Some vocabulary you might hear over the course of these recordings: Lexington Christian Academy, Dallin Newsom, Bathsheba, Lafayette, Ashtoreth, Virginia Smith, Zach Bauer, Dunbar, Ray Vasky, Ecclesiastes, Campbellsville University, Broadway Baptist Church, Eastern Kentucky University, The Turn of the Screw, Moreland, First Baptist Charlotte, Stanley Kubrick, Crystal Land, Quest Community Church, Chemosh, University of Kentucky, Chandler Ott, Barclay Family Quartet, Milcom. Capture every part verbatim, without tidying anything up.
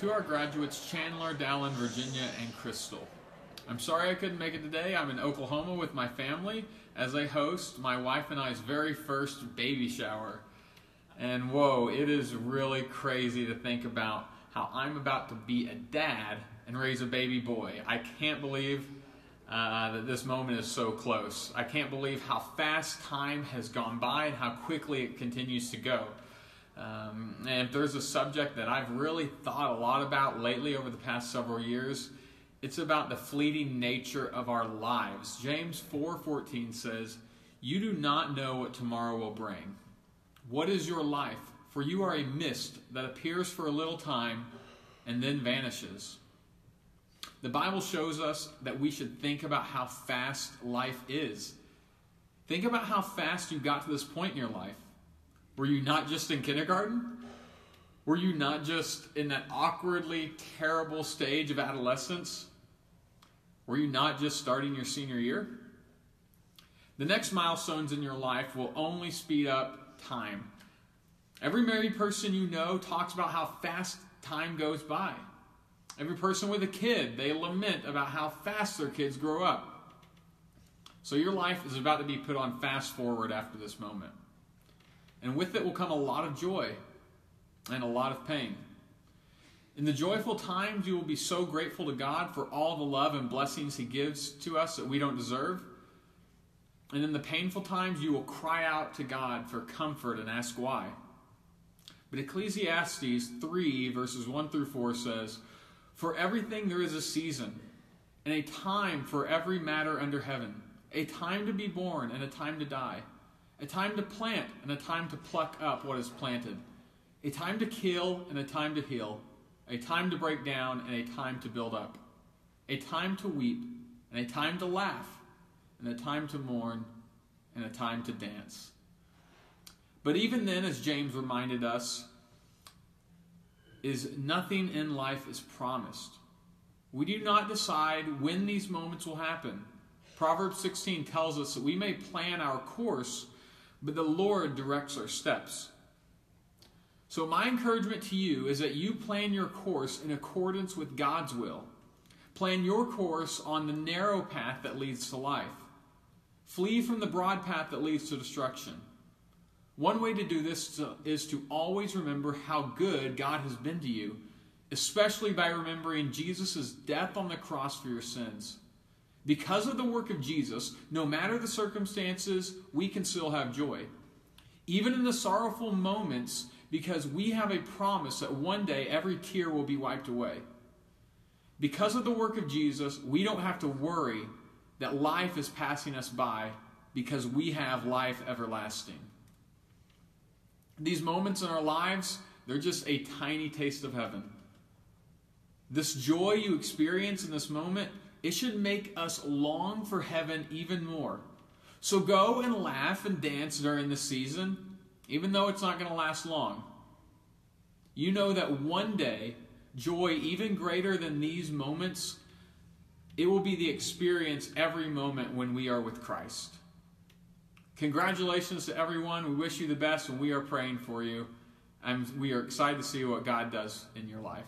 To our graduates, Chandler, Dallin, Virginia, and Crystal. I'm sorry I couldn't make it today. I'm in Oklahoma with my family as I host my wife and I's very first baby shower. And whoa, it is really crazy to think about how I'm about to be a dad and raise a baby boy. I can't believe uh, that this moment is so close. I can't believe how fast time has gone by and how quickly it continues to go. Um, and if there's a subject that I've really thought a lot about lately over the past several years, it's about the fleeting nature of our lives. James four fourteen says, "You do not know what tomorrow will bring. What is your life? For you are a mist that appears for a little time and then vanishes." The Bible shows us that we should think about how fast life is. Think about how fast you got to this point in your life. Were you not just in kindergarten? Were you not just in that awkwardly terrible stage of adolescence? Were you not just starting your senior year? The next milestones in your life will only speed up time. Every married person you know talks about how fast time goes by. Every person with a kid, they lament about how fast their kids grow up. So your life is about to be put on fast forward after this moment. And with it will come a lot of joy and a lot of pain. In the joyful times, you will be so grateful to God for all the love and blessings He gives to us that we don't deserve. And in the painful times, you will cry out to God for comfort and ask why. But Ecclesiastes three, verses one through four says, "For everything there is a season, and a time for every matter under heaven, a time to be born and a time to die, a time to plant and a time to pluck up what is planted, a time to kill and a time to heal, a time to break down and a time to build up, a time to weep and a time to laugh, and a time to mourn and a time to dance." But even then, as James reminded us, is nothing in life is promised. We do not decide when these moments will happen. Proverbs sixteen tells us that we may plan our course, but the Lord directs our steps. So my encouragement to you is that you plan your course in accordance with God's will. Plan your course on the narrow path that leads to life. Flee from the broad path that leads to destruction. One way to do this is to always remember how good God has been to you, especially by remembering Jesus' death on the cross for your sins. Because of the work of Jesus, no matter the circumstances, we can still have joy. Even in the sorrowful moments, because we have a promise that one day every tear will be wiped away. Because of the work of Jesus, we don't have to worry that life is passing us by, because we have life everlasting. These moments in our lives, they're just a tiny taste of heaven. This joy you experience in this moment, it should make us long for heaven even more. So go and laugh and dance during this season, even though it's not going to last long. You know that one day, joy even greater than these moments, it will be the experience every moment when we are with Christ. Congratulations to everyone. We wish you the best, and we are praying for you. I'm, we are excited to see what God does in your life.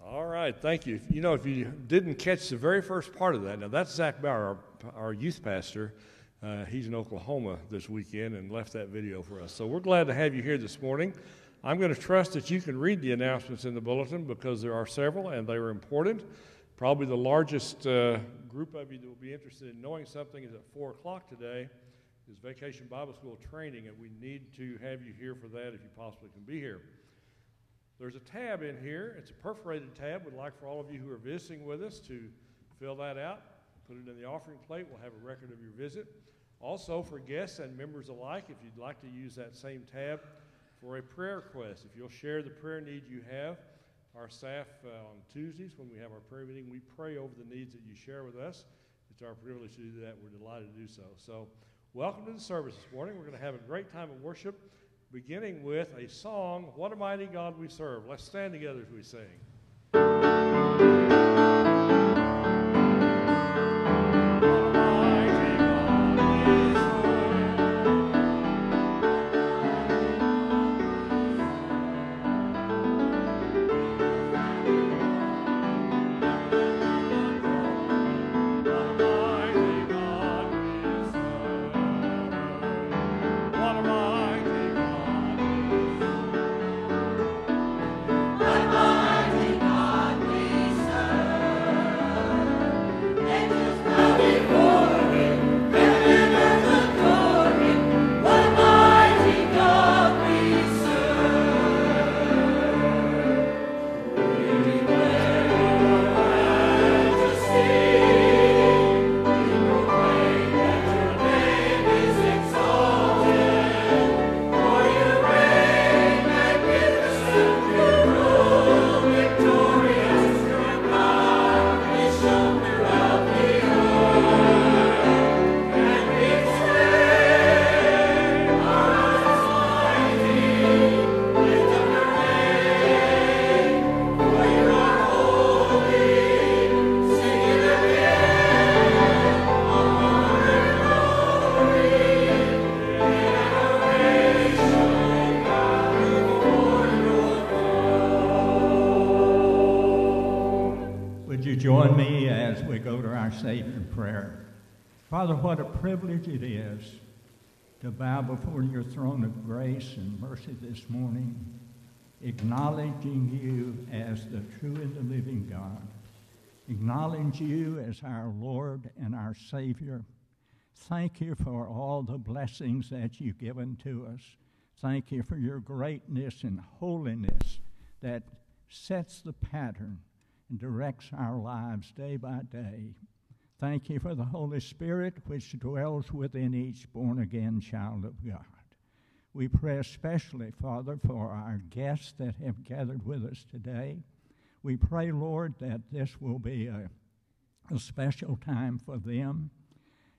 All right, thank you. You know, if you didn't catch the very first part of that, now that's Zach Bauer, our, our youth pastor. Uh, he's in Oklahoma this weekend and left that video for us. So we're glad to have you here this morning. I'm going to trust that you can read the announcements in the bulletin, because there are several, and they are important. Probably the largest uh, group of you that will be interested in knowing something is at four o'clock today is Vacation Bible School Training, and we need to have you here for that if you possibly can be here. There's a tab in here. It's a perforated tab. We'd like for all of you who are visiting with us to fill that out, put it in the offering plate. We'll have a record of your visit. Also, for guests and members alike, if you'd like to use that same tab for a prayer request, if you'll share the prayer need you have, our staff uh, on Tuesdays when we have our prayer meeting, we pray over the needs that you share with us. It's our privilege to do that. We're delighted to do so. So welcome to the service this morning. We're going to have a great time of worship, beginning with a song, "What a Mighty God We Serve." Let's stand together as we sing. What a mighty God we serve. our Savior in prayer. Father, what a privilege it is to bow before your throne of grace and mercy this morning, acknowledging you as the true and the living God. Acknowledge you as our Lord and our Savior. Thank you for all the blessings that you've given to us. Thank you for your greatness and holiness that sets the pattern and directs our lives day by day. Thank you for the Holy Spirit which dwells within each born-again child of God. We pray especially, Father, for our guests that have gathered with us today. We pray, Lord, that this will be a, a special time for them.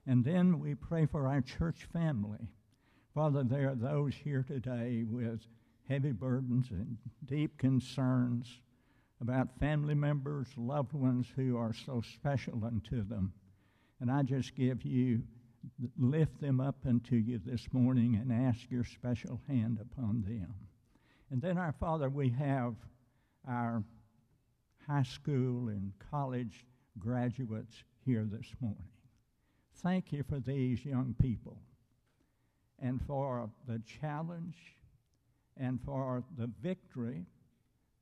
And then we pray for our church family. Father, there are those here today with heavy burdens and deep concerns about family members, loved ones who are so special unto them. And I just give you, lift them up unto you this morning and ask your special hand upon them. And then, our Father, we have our high school and college graduates here this morning. Thank you for these young people and for the challenge and for the victory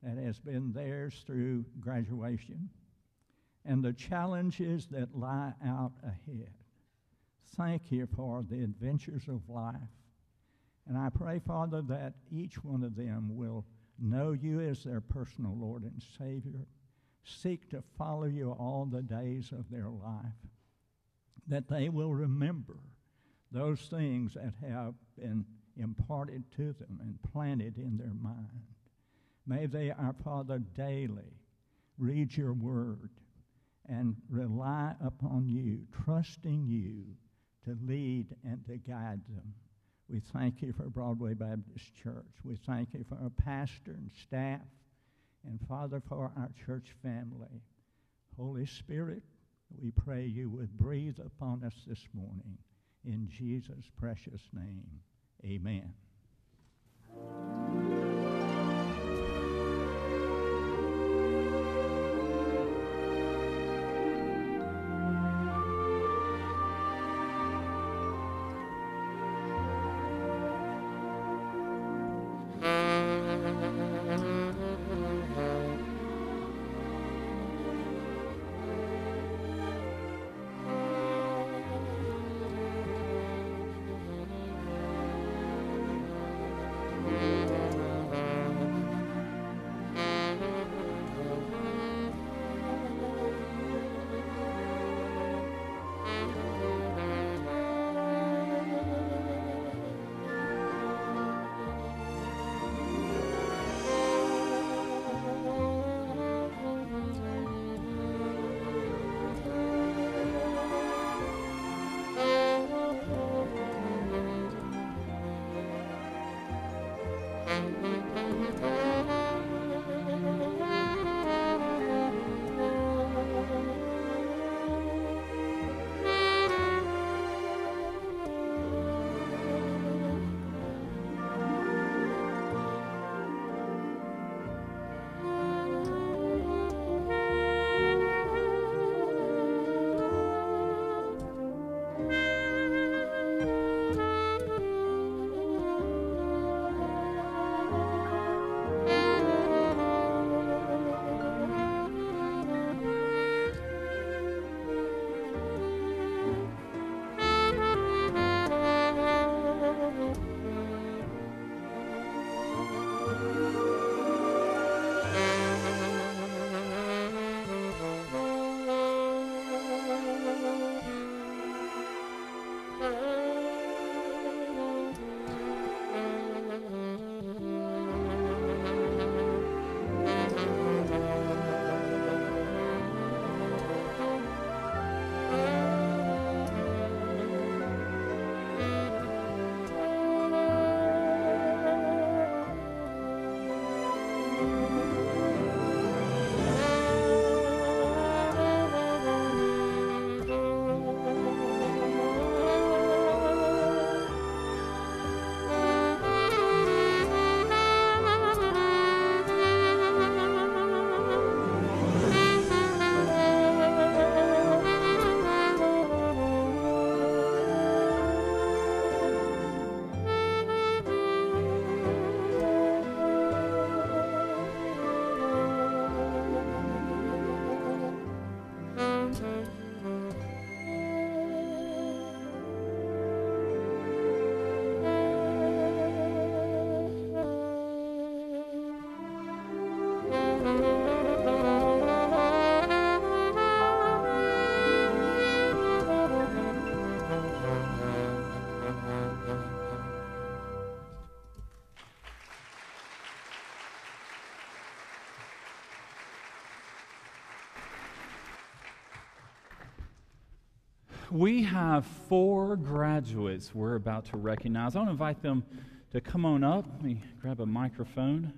that has been theirs through graduation and the challenges that lie out ahead. Thank you for the adventures of life. And I pray, Father, that each one of them will know you as their personal Lord and Savior, seek to follow you all the days of their life, that they will remember those things that have been imparted to them and planted in their mind. May they, our Father, daily read your word and rely upon you, trusting you to lead and to guide them. We thank you for Broadway Baptist Church. We thank you for our pastor and staff, and, Father, for our church family. Holy Spirit, we pray you would breathe upon us this morning. In Jesus' precious name, amen. Thank you. we have four graduates we're about to recognize. I want to invite them to come on up. Let me grab a microphone.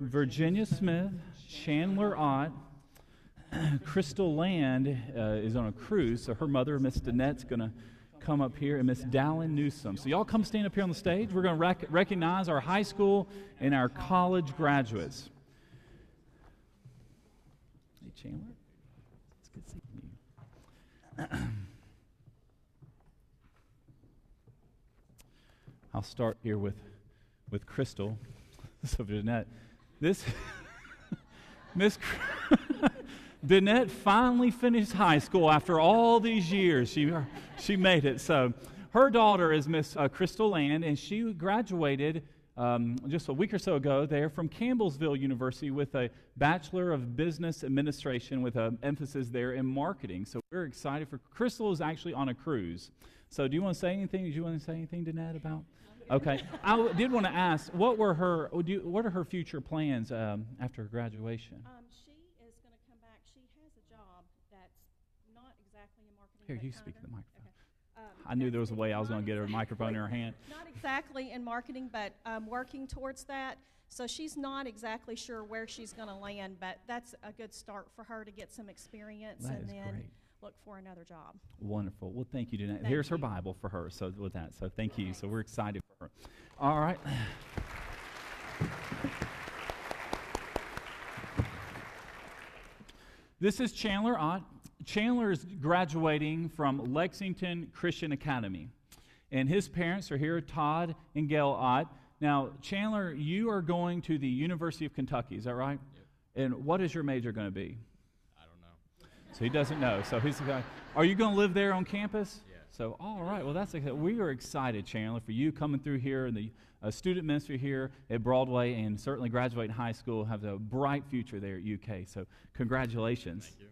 Virginia Smith, Chandler Ott, Crystal Land uh, is on a cruise, so her mother, Miss Danette's going to come up here, and Miss Dallin Newsom. So y'all come stand up here on the stage. We're going to rec recognize our high school and our college graduates. Hey, Chandler. It's good seeing you. I'll start here with, with Crystal. So, Danette, this, Miss Danette finally finished high school after all these years. She, she made it. So, her daughter is Miss uh, Crystal Land, and she graduated um, just a week or so ago there from Campbellsville University with a Bachelor of Business Administration with an emphasis there in marketing. So, we're excited for Crystal is actually on a cruise. So, do you want to say anything? Did you want to say anything, Danette, about? Okay, I did want to ask, what were her, what are her future plans um, after her graduation? Um, she is going to come back. She has a job that's not exactly in marketing. Here, you speak to the microphone. Okay. Um, I knew there was a way I was going to get her microphone in her hand. Not exactly in marketing, but um, working towards that. So she's not exactly sure where she's going to land, but that's a good start for her to get some experience. That and is then great. Look for another job. Wonderful. Well, thank you, Danette. Here's you. Her Bible for her. So with that, so thank you. So we're excited for her. All right. This is Chandler Ott. Chandler is graduating from Lexington Christian Academy, and his parents are here, Todd and Gail Ott. Now, Chandler, you are going to the University of Kentucky. Is that right? Yep. And what is your major going to be? So he doesn't know. So he's the guy. Are you going to live there on campus? Yeah. So, all right. Well, that's exciting. We are excited, Chandler, for you coming through here and the uh, student ministry here at Broadway, and certainly graduating high school, have a bright future there at U K. So congratulations. Thank you.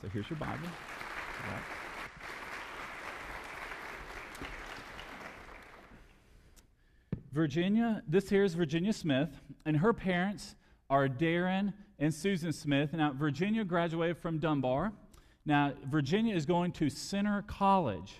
So here's your Bible. All right. Virginia, this here is Virginia Smith, and her parents are Darren and Susan Smith. Now, Virginia graduated from Dunbar. Now, Virginia is going to Center College.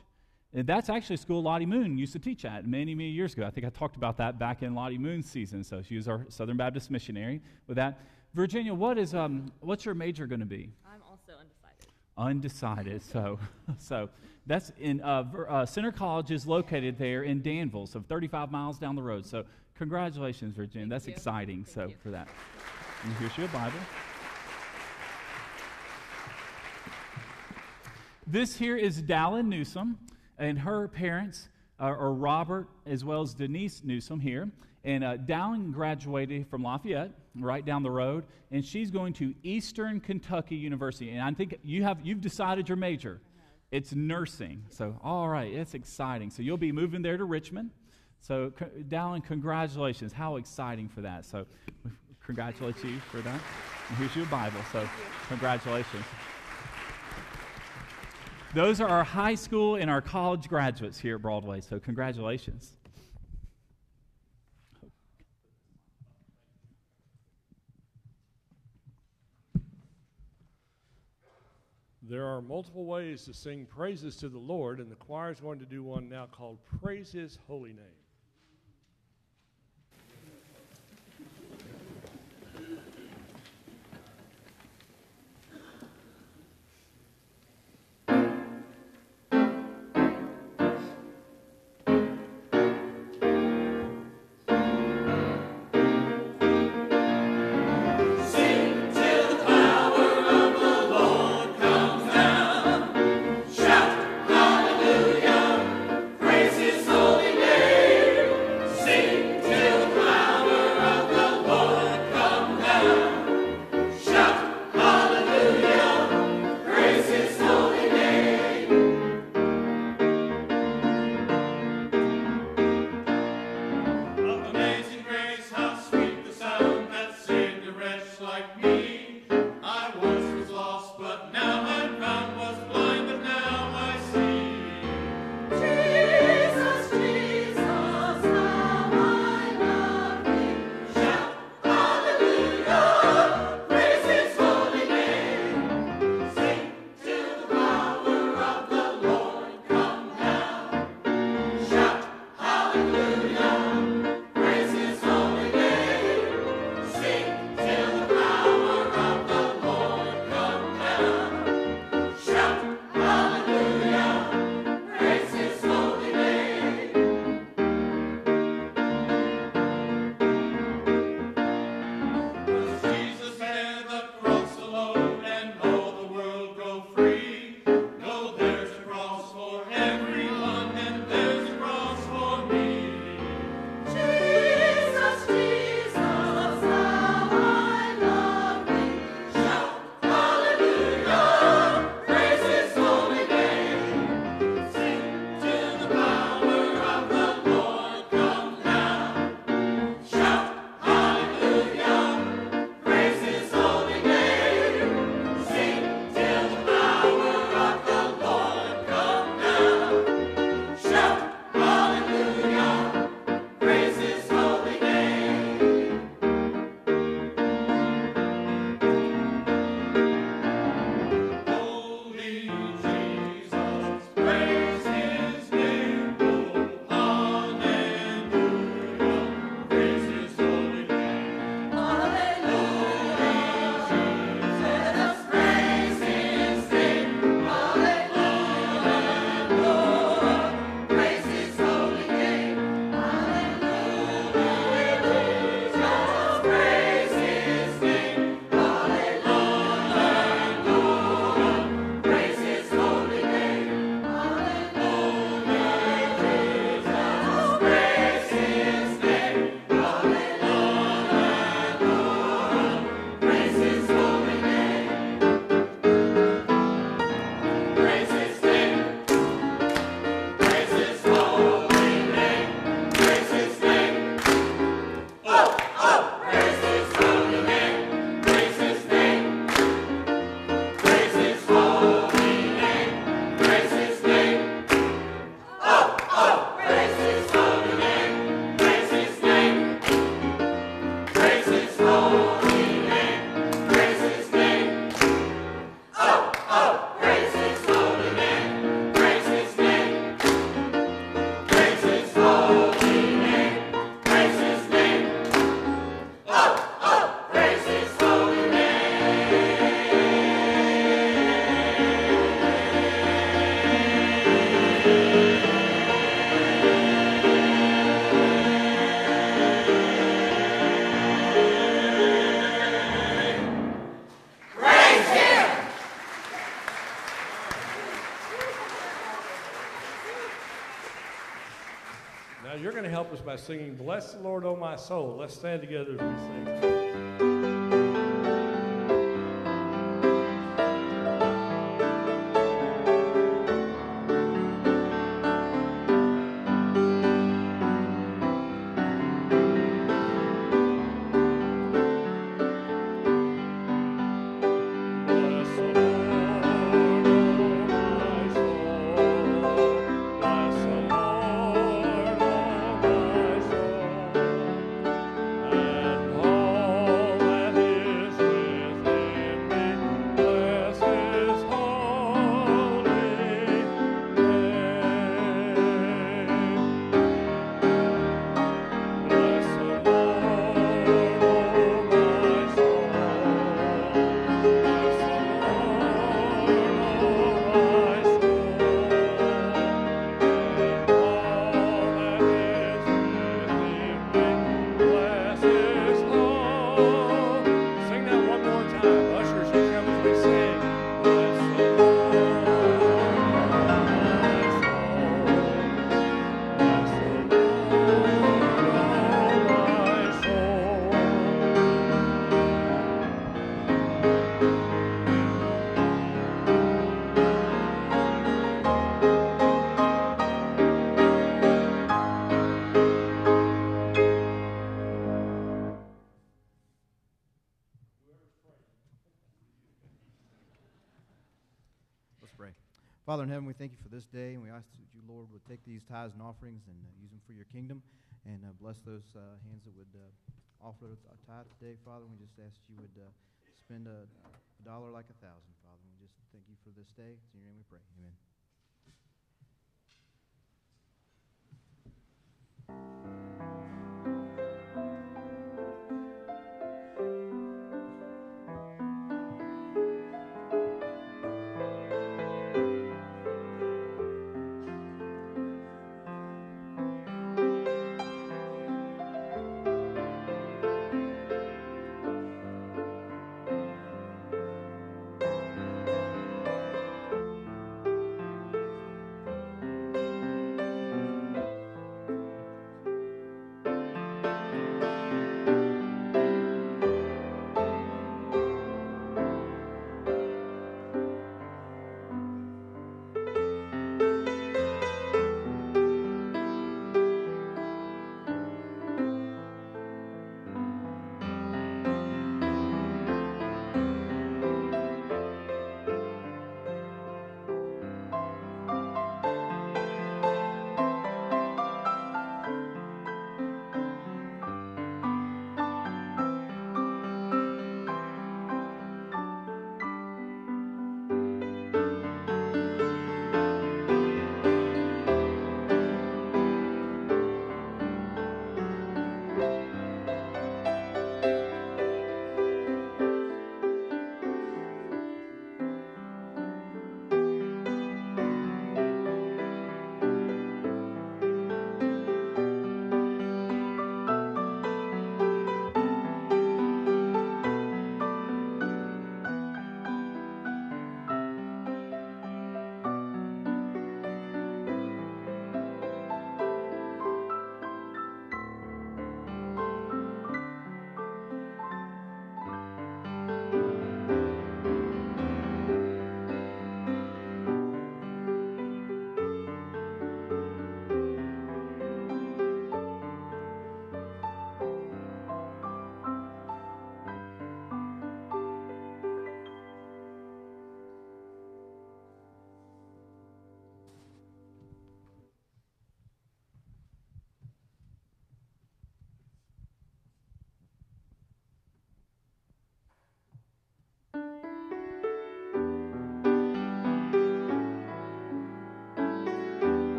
And that's actually a school Lottie Moon used to teach at many, many years ago. I think I talked about that back in Lottie Moon's season. So she was our Southern Baptist missionary with that. Virginia, what is um, what's your major going to be? I'm also undecided. Undecided. So, so that's in uh, uh, Center College is located there in Danville, so thirty-five miles down the road. So congratulations, Virginia. Thank that's you. Exciting. Thank so you. For that. And here's your Bible. This here is Dallin Newsom, and her parents are, are Robert as well as Denise Newsom here. And uh, Dallin graduated from Lafayette, right down the road, and she's going to Eastern Kentucky University. And I think you have you've decided your major. It's nursing. So all right, it's exciting. So you'll be moving there to Richmond. So Dallin, congratulations! How exciting for that. So. Congratulate you for that. And here's your Bible, so congratulations. Those are our high school and our college graduates here at Broadway, so congratulations. There are multiple ways to sing praises to the Lord, and the choir is going to do one now called Praise His Holy Name. Praise His holy name. Now you're going to help us by singing Bless the Lord, O My Soul. Let's stand together as we sing. Father in heaven, we thank you for this day, and we ask that you, Lord, would take these tithes and offerings and uh, use them for your kingdom, and uh, bless those uh, hands that would uh, offer a tithe today, Father. We just ask that you would uh, spend a, a dollar like a thousand, Father. We just thank you for this day. It's in your name we pray. Amen.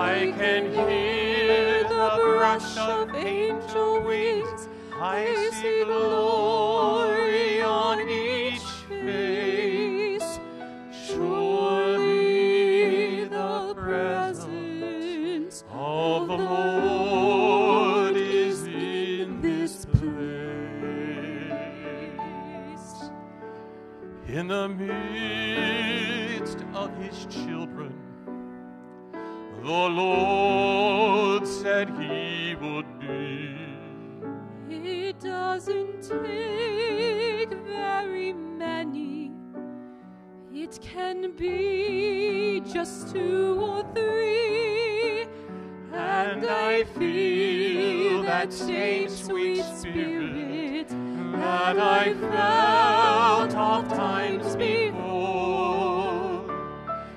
I can hear the brush of angel wings. I see glory on each face, surely the presence of the Lord is in this place. In the midst of his children, the Lord said he would be. It doesn't take very many. It can be just two or three. And, and I feel that same sweet spirit that I felt oft times before.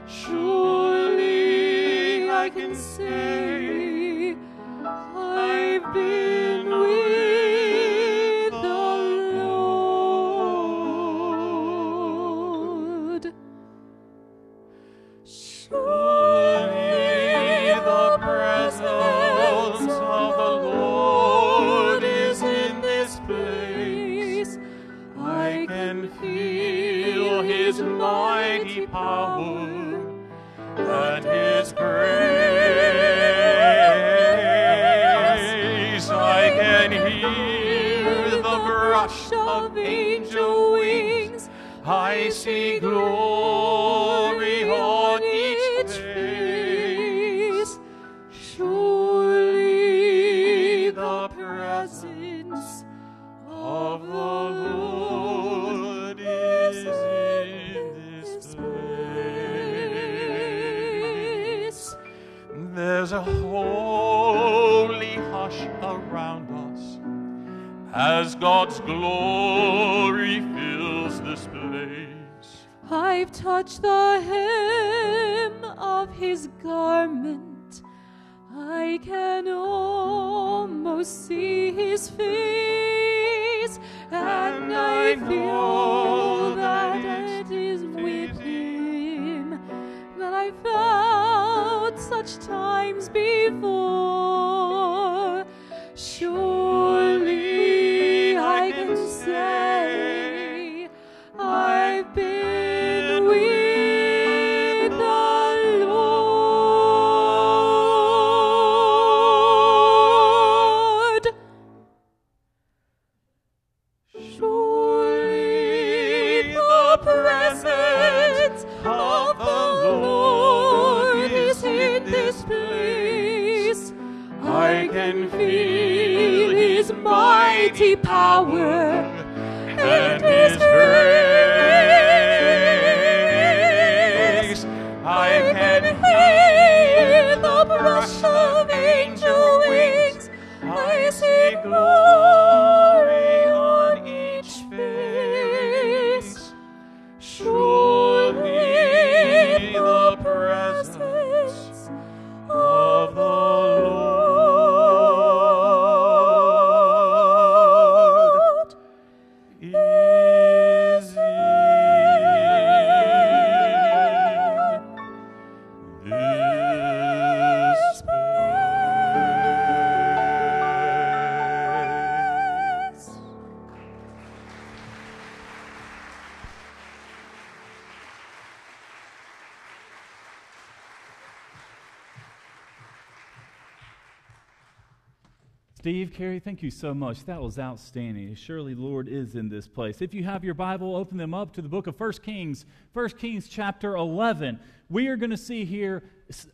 Surely I can say I've been with mighty power and his grace. I can hear the brush of angel wings. I see glory on each face. Surely the presence of the Lord is in place. There's a holy hush around us as God's glory fills this place. I've touched the hem of his garment. I can almost see his face, and, and I, I feel that it is with him that I felt such times before. Surely I can say I've been with mighty power and his grace. I can hear the brush of angel wings. I see glory on each face. Surely the presence of the Lord. Steve, Carrie, thank you so much. That was outstanding. Surely the Lord is in this place. If you have your Bible, open them up to the book of First Kings, First Kings chapter eleven. We are going to see here,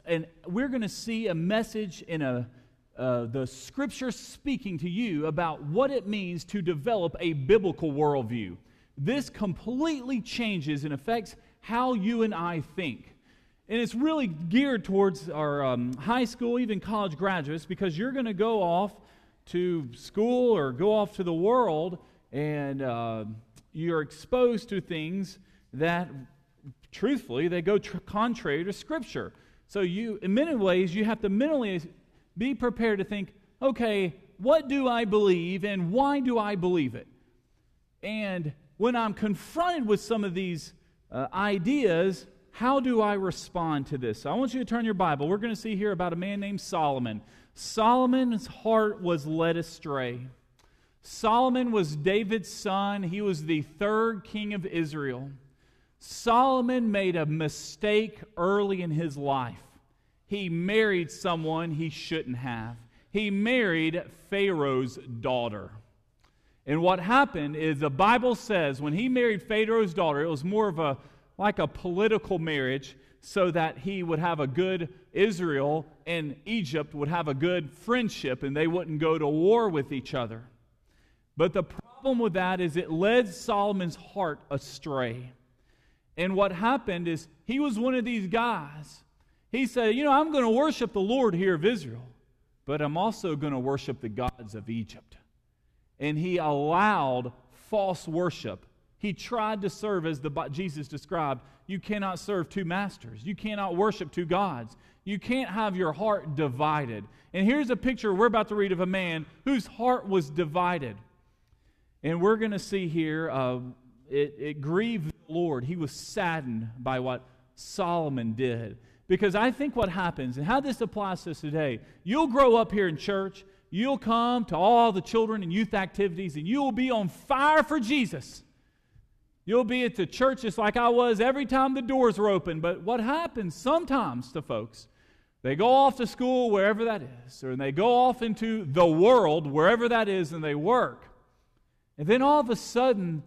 and we're going to see a message in a uh, the Scripture speaking to you about what it means to develop a biblical worldview. This completely changes and affects how you and I think. And it's really geared towards our um, high school, even college graduates, because you're going to go off to school or go off to the world, and uh, you're exposed to things that, truthfully, they go tr- contrary to Scripture. So you, in many ways, you have to mentally be prepared to think, okay, what do I believe and why do I believe it? And when I'm confronted with some of these uh, ideas, how do I respond to this? So I want you to turn your Bible. We're going to see here about a man named Solomon. Solomon's heart was led astray. Solomon was David's son. He was the third king of Israel. Solomon made a mistake early in his life. He married someone he shouldn't have. He married Pharaoh's daughter. And what happened is the Bible says when he married Pharaoh's daughter, it was more of a like a political marriage so that he would have a good Israel and Egypt would have a good friendship and they wouldn't go to war with each other. But the problem with that is it led Solomon's heart astray. And what happened is he was one of these guys. He said, you know, I'm going to worship the Lord here of Israel, but I'm also going to worship the gods of Egypt. And he allowed false worship. He tried to serve as the Jesus described. You cannot serve two masters. You cannot worship two gods. You can't have your heart divided. And here's a picture we're about to read of a man whose heart was divided. And we're going to see here, uh, it, it grieved the Lord. He was saddened by what Solomon did. Because I think what happens, and how this applies to us today, you'll grow up here in church, you'll come to all the children and youth activities, and you'll be on fire for Jesus. You'll be at the churches like I was every time the doors were open. But what happens sometimes to folks, they go off to school, wherever that is, or they go off into the world, wherever that is, and they work. And then all of a sudden,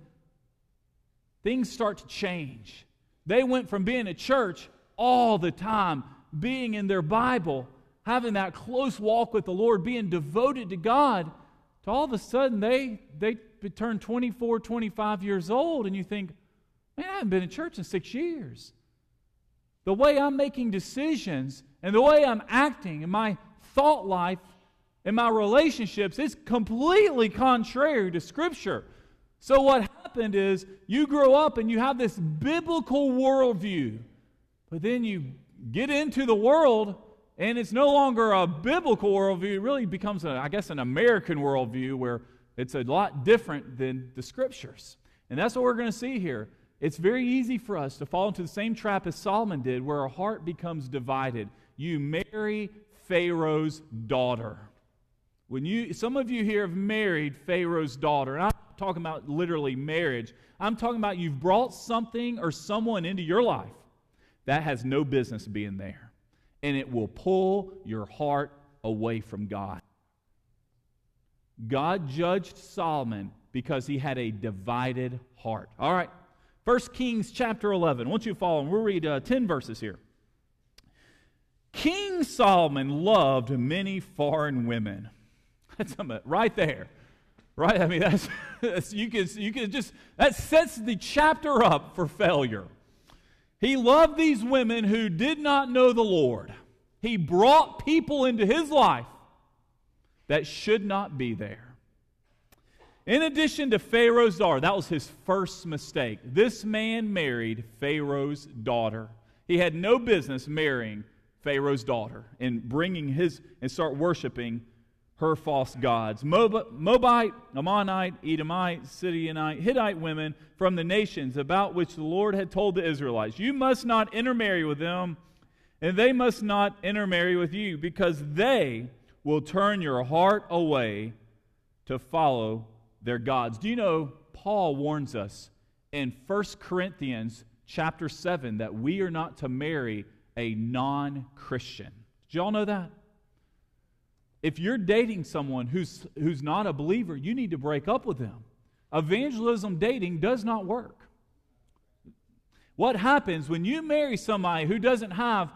things start to change. They went from being at church all the time, being in their Bible, having that close walk with the Lord, being devoted to God, to all of a sudden they, they turn twenty-four, twenty-five years old, and you think, man, I haven't been in church in six years. The way I'm making decisions and the way I'm acting in my thought life, in my relationships, it's completely contrary to Scripture. So what happened is you grow up and you have this biblical worldview, but then you get into the world and it's no longer a biblical worldview. It really becomes, a, I guess, an American worldview where it's a lot different than the Scriptures. And that's what we're going to see here. It's very easy for us to fall into the same trap as Solomon did where our heart becomes divided. You marry Pharaoh's daughter. When you, some of you here have married Pharaoh's daughter, and I'm not talking about literally marriage. I'm talking about you've brought something or someone into your life that has no business being there, and it will pull your heart away from God. God judged Solomon because he had a divided heart. All right, First Kings chapter eleven. Won't you follow? We'll read uh, ten verses here. King Solomon loved many foreign women. Right there, right? I mean, that's, that's you can you can just that sets the chapter up for failure. He loved these women who did not know the Lord. He brought people into his life that should not be there. In addition to Pharaoh's daughter, that was his first mistake. This man married Pharaoh's daughter. He had no business marrying Pharaoh's daughter and bringing his and start worshiping her false gods. Moab, Moabite, Ammonite, Edomite, Sidonite, Hittite women from the nations about which the Lord had told the Israelites, you must not intermarry with them, and they must not intermarry with you, because they will turn your heart away to follow their gods. Do you know, Paul warns us in First Corinthians chapter seven that we are not to marry a non-Christian. Did y'all know that? If you're dating someone who's, who's not a believer, you need to break up with them. Evangelism dating does not work. What happens when you marry somebody who doesn't have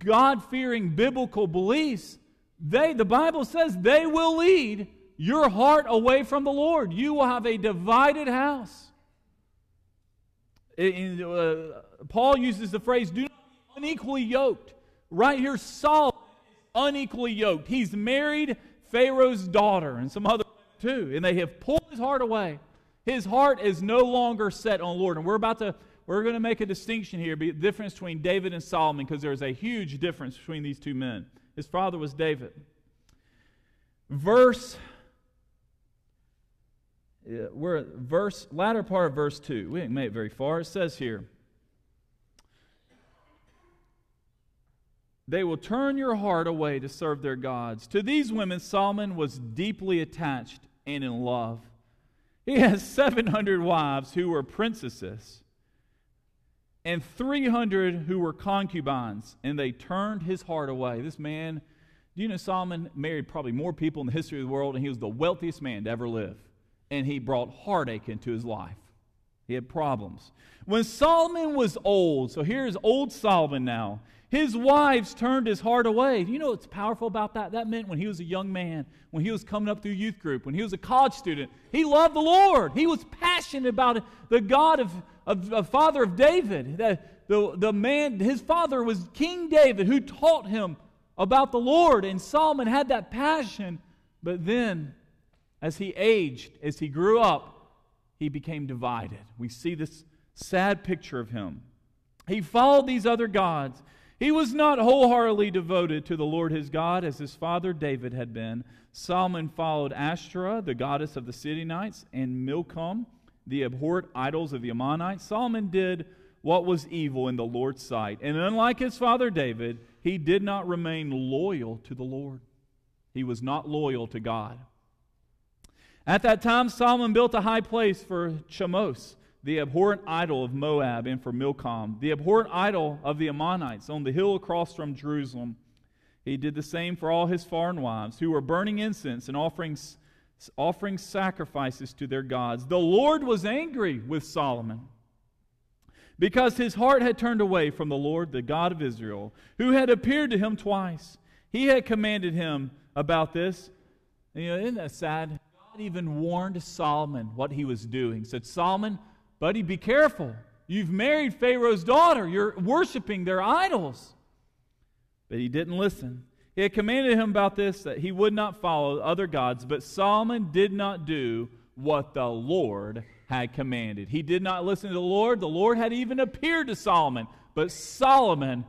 God-fearing biblical beliefs, they, the Bible says they will lead your heart away from the Lord. You will have a divided house. In, uh, Paul uses the phrase, do not be unequally yoked. Right here, Saul unequally yoked. He's married Pharaoh's daughter and some other too, and they have pulled his heart away. His heart is no longer set on the Lord. And we're about to, we're going to make a distinction here, the difference between David and Solomon, because there's a huge difference between these two men. His father was David. Verse, we're verse, latter part of verse two. We didn't make it very far. It says here, they will turn your heart away to serve their gods. To these women, Solomon was deeply attached and in love. He has seven hundred wives who were princesses and three hundred who were concubines, and they turned his heart away. This man, do you know Solomon married probably more people in the history of the world, and he was the wealthiest man to ever live, and he brought heartache into his life. He had problems. When Solomon was old, so here's old Solomon now, his wives turned his heart away. Do you know what's powerful about that? That meant when he was a young man, when he was coming up through youth group, when he was a college student, he loved the Lord. He was passionate about the God of, of, of Father of David. The, the, the man, his father was King David, who taught him about the Lord, and Solomon had that passion. But then, as he aged, as he grew up, he became divided. We see this sad picture of him. He followed these other gods. He was not wholeheartedly devoted to the Lord his God as his father David had been. Solomon followed Ashtoreth, the goddess of the Sidonites, and Milcom, the abhorrent idols of the Ammonites. Solomon did what was evil in the Lord's sight. And unlike his father David, he did not remain loyal to the Lord. He was not loyal to God. At that time, Solomon built a high place for Chemosh, the abhorrent idol of Moab, and for Milcom, the abhorrent idol of the Ammonites, on the hill across from Jerusalem. He did the same for all his foreign wives, who were burning incense and offering, offering sacrifices to their gods. The Lord was angry with Solomon, because his heart had turned away from the Lord, the God of Israel, who had appeared to him twice. He had commanded him about this. You know, isn't that sad? Even warned Solomon what he was doing. He said, Solomon, buddy, be careful. You've married Pharaoh's daughter. You're worshiping their idols. But he didn't listen. He had commanded him about this, that he would not follow other gods, but Solomon did not do what the Lord had commanded. He did not listen to the Lord. The Lord had even appeared to Solomon, but Solomon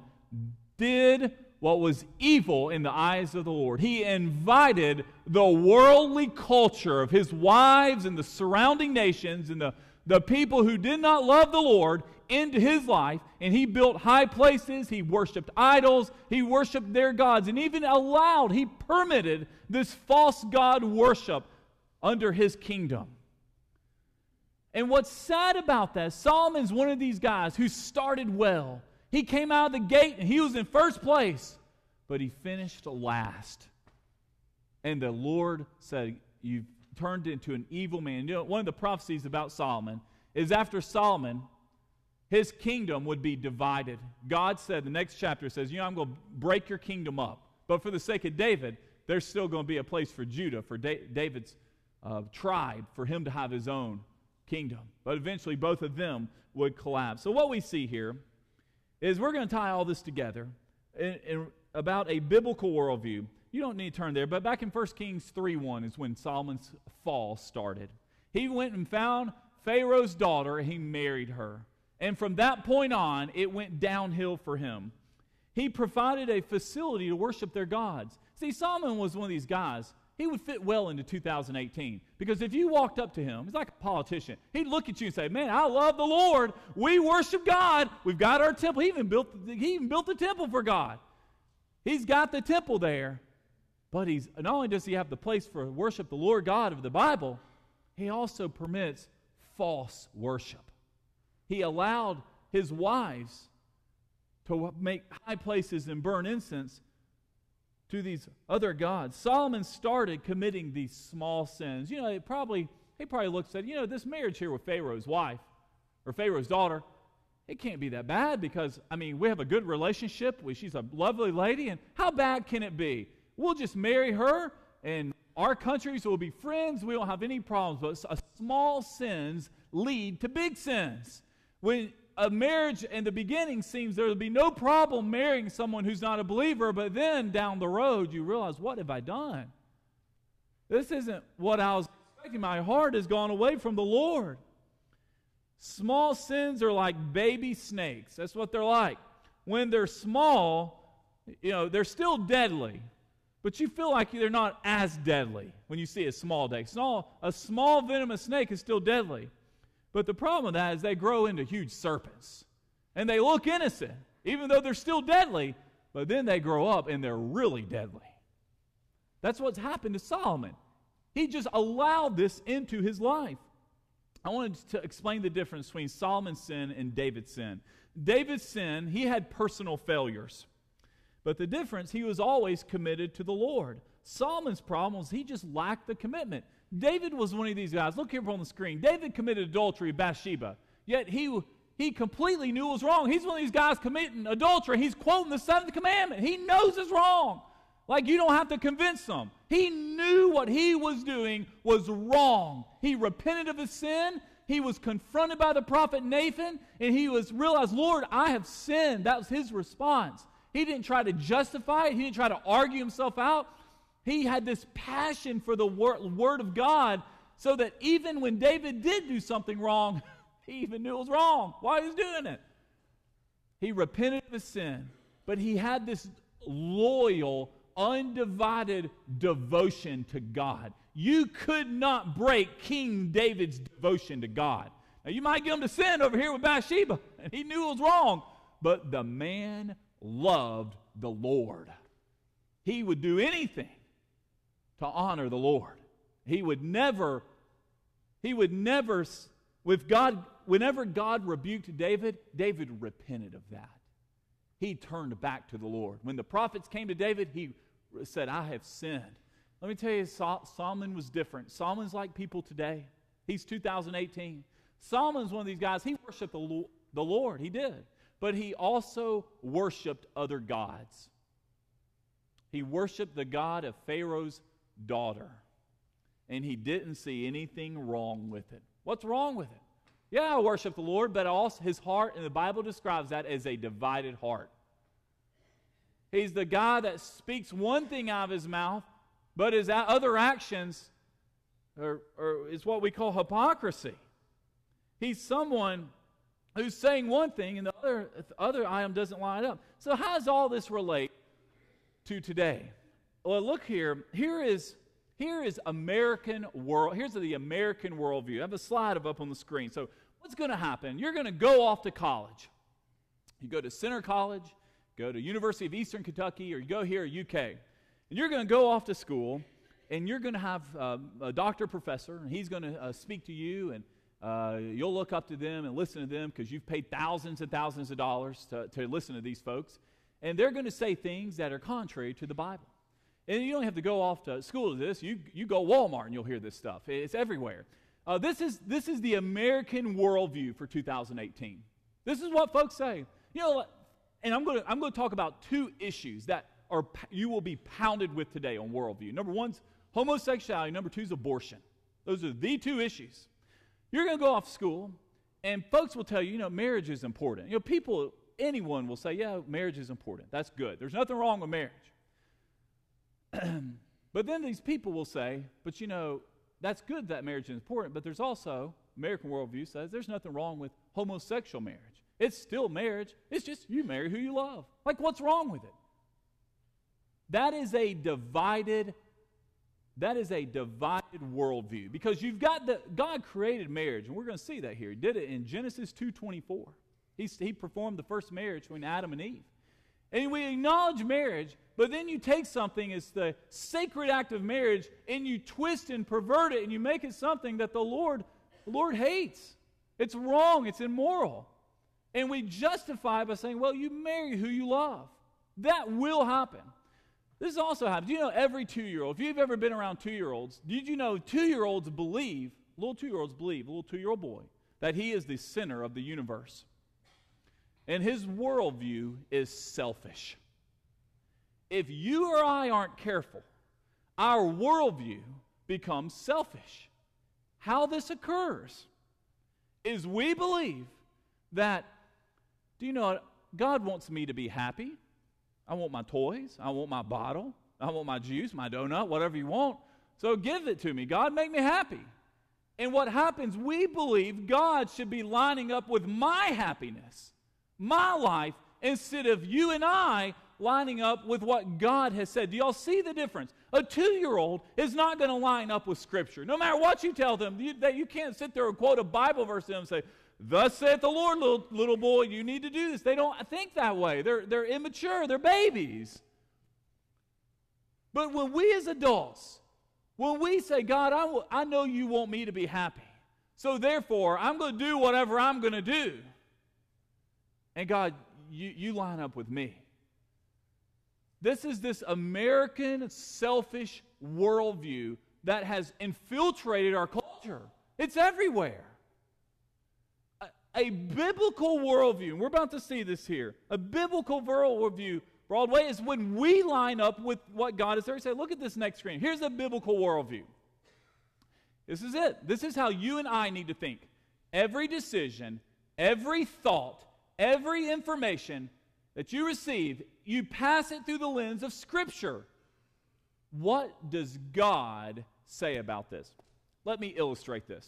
did what was evil in the eyes of the Lord. He invited the worldly culture of his wives and the surrounding nations and the, the people who did not love the Lord into his life, and he built high places, he worshipped idols, he worshipped their gods, and even allowed, he permitted this false god worship under his kingdom. And what's sad about that, Solomon's one of these guys who started well. He came out of the gate and he was in first place, but he finished last. And the Lord said, you've turned into an evil man. You know, one of the prophecies about Solomon is after Solomon, his kingdom would be divided. God said, the next chapter says, you know, I'm going to break your kingdom up. But for the sake of David, there's still going to be a place for Judah, for David's uh, tribe, for him to have his own kingdom. But eventually both of them would collapse. So what we see here is we're going to tie all this together in, in about a biblical worldview. You don't need to turn there, but back in First Kings three one is when Solomon's fall started. He went and found Pharaoh's daughter, and he married her. And from that point on, it went downhill for him. He provided a facility to worship their gods. See, Solomon was one of these guys. He would fit well into two thousand eighteen, because if you walked up to him, he's like a politician. He'd look at you and say, man, I love the Lord. We worship God. We've got our temple. He even built, he even built the temple for God. He's got the temple there, but he's not only does he have the place for worship the Lord God of the Bible, he also permits false worship. He allowed his wives to make high places and burn incense to these other gods. Solomon started committing these small sins. You know, it probably, he probably looked and said, you know, this marriage here with Pharaoh's wife, or Pharaoh's daughter, it can't be that bad because, I mean, we have a good relationship. We, she's a lovely lady, and how bad can it be? We'll just marry her, and our countries will be friends. We won't have any problems. But small sins lead to big sins. When a marriage in the beginning seems there will be no problem marrying someone who's not a believer, but then down the road you realize, what have I done? This isn't what I was expecting. My heart has gone away from the Lord. Small sins are like baby snakes. That's what they're like. When they're small, you know, they're still deadly, but you feel like they're not as deadly when you see a small snake. A small venomous snake is still deadly. But the problem with that is they grow into huge serpents. And they look innocent, even though they're still deadly. But then they grow up and they're really deadly. That's what's happened to Solomon. He just allowed this into his life. I wanted to explain the difference between Solomon's sin and David's sin. David's sin, he had personal failures. But the difference, he was always committed to the Lord. Solomon's problem was he just lacked the commitment. David was one of these guys. Look here on the screen. David committed adultery with Bathsheba. Yet he, he completely knew it was wrong. He's one of these guys committing adultery. He's quoting the seventh commandment. He knows it's wrong. Like, you don't have to convince them. He knew what he was doing was wrong. He repented of his sin. He was confronted by the prophet Nathan, and he was realized, Lord, I have sinned. That was his response. He didn't try to justify it. He didn't try to argue himself out. He had this passion for the wor- Word of God, so that even when David did do something wrong, he even knew it was wrong while he was doing it. He repented of his sin, but he had this loyal, undivided devotion to God. You could not break King David's devotion to God. Now, you might get him to sin over here with Bathsheba, and he knew it was wrong, but the man loved the Lord. He would do anything to honor the Lord. He would never, he would never, with God, whenever God rebuked David, David repented of that. He turned back to the Lord. When the prophets came to David, he said, I have sinned. Let me tell you, Solomon was different. Solomon's like people today. He's two thousand eighteen. Solomon's one of these guys. He worshiped the Lord. He did. But he also worshiped other gods. He worshiped the god of Pharaoh's daughter. And he didn't see anything wrong with it. What's wrong with it? Yeah, I worship the Lord, but also his heart, and the Bible describes that as a divided heart. He's the guy that speaks one thing out of his mouth, but his other actions are, are, is what we call hypocrisy. He's someone who's saying one thing, and the other, the other item doesn't line up. So how does all this relate to today? Well, look here. Here is... Here is American world. Here's the American worldview. I have a slide up on the screen. So what's going to happen? You're going to go off to college. You go to Center College, go to University of Eastern Kentucky, or you go here, U K. And you're going to go off to school, and you're going to have um, a doctor professor, and he's going to uh, speak to you, and uh, you'll look up to them and listen to them because you've paid thousands and thousands of dollars to, to listen to these folks. And they're going to say things that are contrary to the Bible. And you don't have to go off to school to this. You, you go Walmart and you'll hear this stuff. It's everywhere. Uh, this is, this is the American worldview for two thousand eighteen. This is what folks say. You know, and I'm going to I'm going to talk about two issues that are you will be pounded with today on worldview. Number one's homosexuality. Number two's abortion. Those are the two issues. You're going to go off school, and folks will tell you, you know, marriage is important. You know, people, anyone will say, yeah, marriage is important. That's good. There's nothing wrong with marriage. But then these people will say, but you know, that's good that marriage is important, but there's also, American worldview says, there's nothing wrong with homosexual marriage. It's still marriage. It's just you marry who you love. Like, what's wrong with it? That is a divided, that is a divided worldview, because you've got the, God created marriage, and we're going to see that here. He did it in Genesis two twenty-four. He, he performed the first marriage between Adam and Eve. And we acknowledge marriage, but then you take something as the sacred act of marriage and you twist and pervert it and you make it something that the Lord, the Lord hates. It's wrong. It's immoral. And we justify by saying, well, you marry who you love. That will happen. This also happens. You know, every two-year-old, if you've ever been around two-year-olds, did you know two-year-olds believe, little two-year-olds believe, little two-year-old boy, that he is the center of the universe? And his worldview is selfish. If you or I aren't careful, our worldview becomes selfish. How this occurs is we believe that, do you know, God wants me to be happy. I want my toys. I want my bottle. I want my juice, my donut, whatever you want. So give it to me. God, make me happy. And what happens, we believe God should be lining up with my happiness, my life, instead of you and I lining up with what God has said. Do y'all see the difference? A two-year-old is not going to line up with Scripture. No matter what you tell them, you, that you can't sit there and quote a Bible verse to them and say, thus saith the Lord, little, little boy, you need to do this. They don't think that way. They're, they're immature. They're babies. But when we as adults When we say, God, I, w- I know you want me to be happy, so therefore I'm going to do whatever I'm going to do. And God, you, you line up with me. This is this American selfish worldview that has infiltrated our culture. It's everywhere. A, a biblical worldview, and we're about to see this here, a biblical worldview, Broadway, is when we line up with what God is there. Say, look at this next screen. Here's a biblical worldview. This is it. This is how you and I need to think. Every decision, every thought, every information that you receive, you pass it through the lens of Scripture. What does God say about this? Let me illustrate this.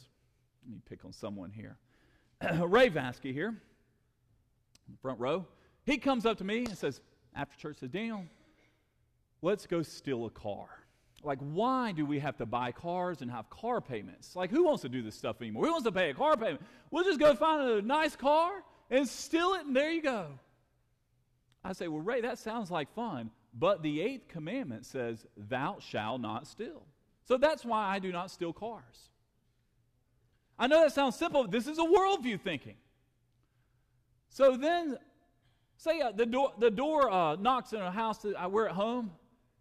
Let me pick on someone here. Ray Vasky here, in the front row. He comes up to me and says, after church, says, Daniel, let's go steal a car. Like, why do we have to buy cars and have car payments? Like, who wants to do this stuff anymore? Who wants to pay a car payment? We'll just go find a nice car and steal it, and there you go. I say, well, Ray, that sounds like fun, but the eighth commandment says, thou shalt not steal. So that's why I do not steal cars. I know that sounds simple, but this is a worldview thinking. So then, say uh, the door, the door uh, knocks in a house that I, we're at home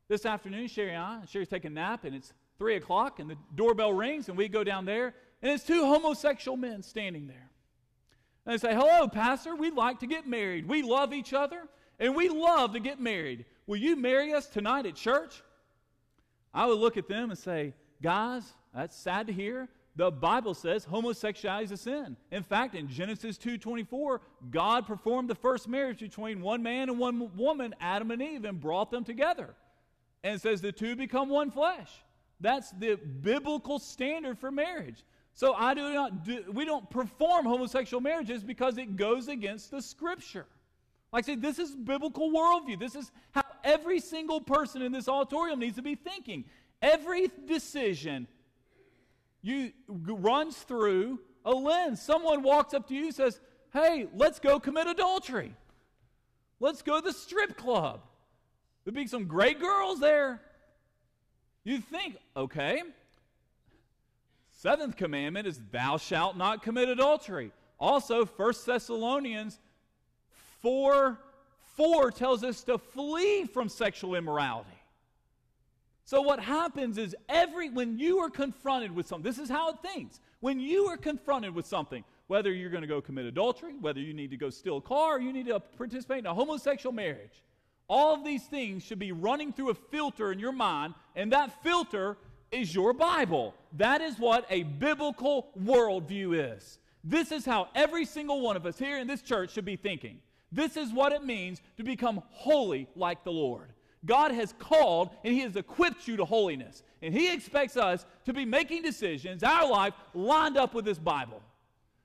this afternoon, Sherry and I. Sherry's taking a nap, and it's three o'clock, and the doorbell rings, and we go down there, and it's two homosexual men standing there. And they say, hello, Pastor, we'd like to get married. We love each other, and we love to get married. Will you marry us tonight at church? I would look at them and say, guys, that's sad to hear. The Bible says homosexuality is a sin. In fact, in Genesis two twenty-four, God performed the first marriage between one man and one woman, Adam and Eve, and brought them together. And it says the two become one flesh. That's the biblical standard for marriage. So I do not do, we don't perform homosexual marriages because it goes against the Scripture. Like I said, this is biblical worldview. This is how every single person in this auditorium needs to be thinking. Every decision you runs through a lens. Someone walks up to you and says, hey, let's go commit adultery. Let's go to the strip club. There'd be some great girls there. You think, okay, seventh commandment is thou shalt not commit adultery. Also, First Thessalonians four four tells us to flee from sexual immorality. So what happens is every when you are confronted with something, this is how it thinks. When you are confronted with something, whether you're going to go commit adultery, whether you need to go steal a car, or you need to participate in a homosexual marriage, all of these things should be running through a filter in your mind, and that filter is your Bible. That is what a biblical worldview is. This is how every single one of us here in this church should be thinking. This is what it means to become holy like the Lord. God has called and He has equipped you to holiness. And He expects us to be making decisions, our life, lined up with this Bible.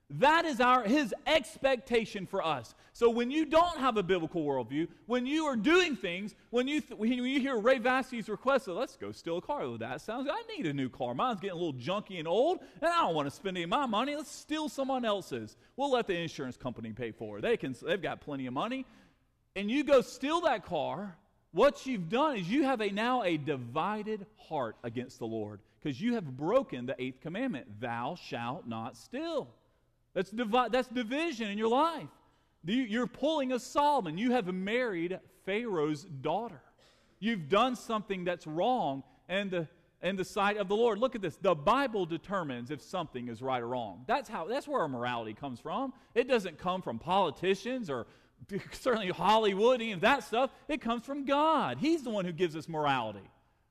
That is our His expectation for us. So when you don't have a biblical worldview, when you are doing things, when you th- when you hear Ray Vasky's request, so let's go steal a car. Well, that sounds good. I need a new car. Mine's getting a little junky and old, and I don't want to spend any of my money. Let's steal someone else's. We'll let the insurance company pay for it. They can, they've got plenty of money. And you go steal that car. What you've done is you have a now a divided heart against the Lord because you have broken the eighth commandment, thou shalt not steal. That's, divi- that's division in your life. You're pulling a Solomon. You have married Pharaoh's daughter. You've done something that's wrong in the, in the sight of the Lord. Look at this. The Bible determines if something is right or wrong. That's how. That's where our morality comes from. It doesn't come from politicians or certainly Hollywood, any of that stuff. It comes from God. He's the one who gives us morality.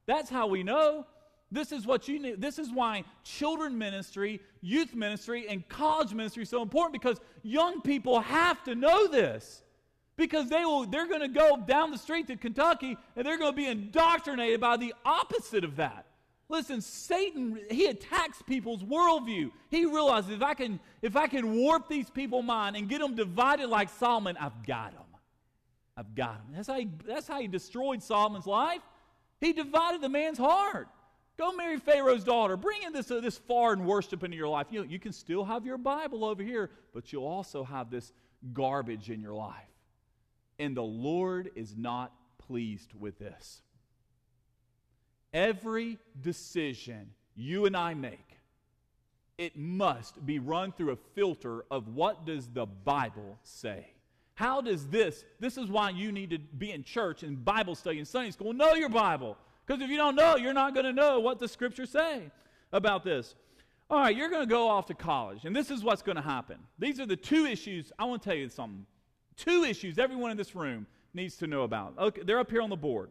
That's how we know. This is what you need. This is why children ministry, youth ministry, and college ministry is so important, because young people have to know this. Because they will they're going to go down the street to Kentucky and they're going to be indoctrinated by the opposite of that. Listen, Satan, he attacks people's worldview. He realizes if I can if I can warp these people's mind and get them divided like Solomon, I've got them. I've got them. That's how he, that's how he destroyed Solomon's life. He divided the man's heart. Go marry Pharaoh's daughter. Bring in this, uh, this foreign worship into your life. You know, you can still have your Bible over here, but you'll also have this garbage in your life. And the Lord is not pleased with this. Every decision you and I make, it must be run through a filter of what does the Bible say. How does this, this is why you need to be in church and Bible study and Sunday school. Know your Bible. Because if you don't know, you're not going to know what the Scriptures say about this. All right, you're going to go off to college, and this is what's going to happen. These are the two issues. I want to tell you something. Two issues everyone in this room needs to know about. Okay, they're up here on the board.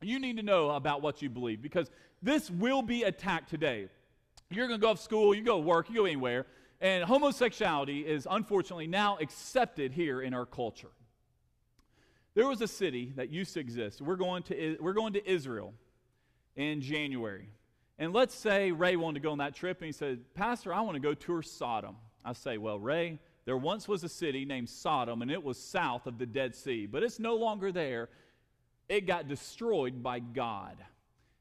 You need to know about what you believe, because this will be attacked today. You're going to go off school, you go to work, you go anywhere, and homosexuality is unfortunately now accepted here in our culture. There was a city that used to exist. We're going to, we're going to Israel in January. And let's say Ray wanted to go on that trip, and he said, Pastor, I want to go tour Sodom. I say, well, Ray, there once was a city named Sodom, and it was south of the Dead Sea, but it's no longer there. It got destroyed by God.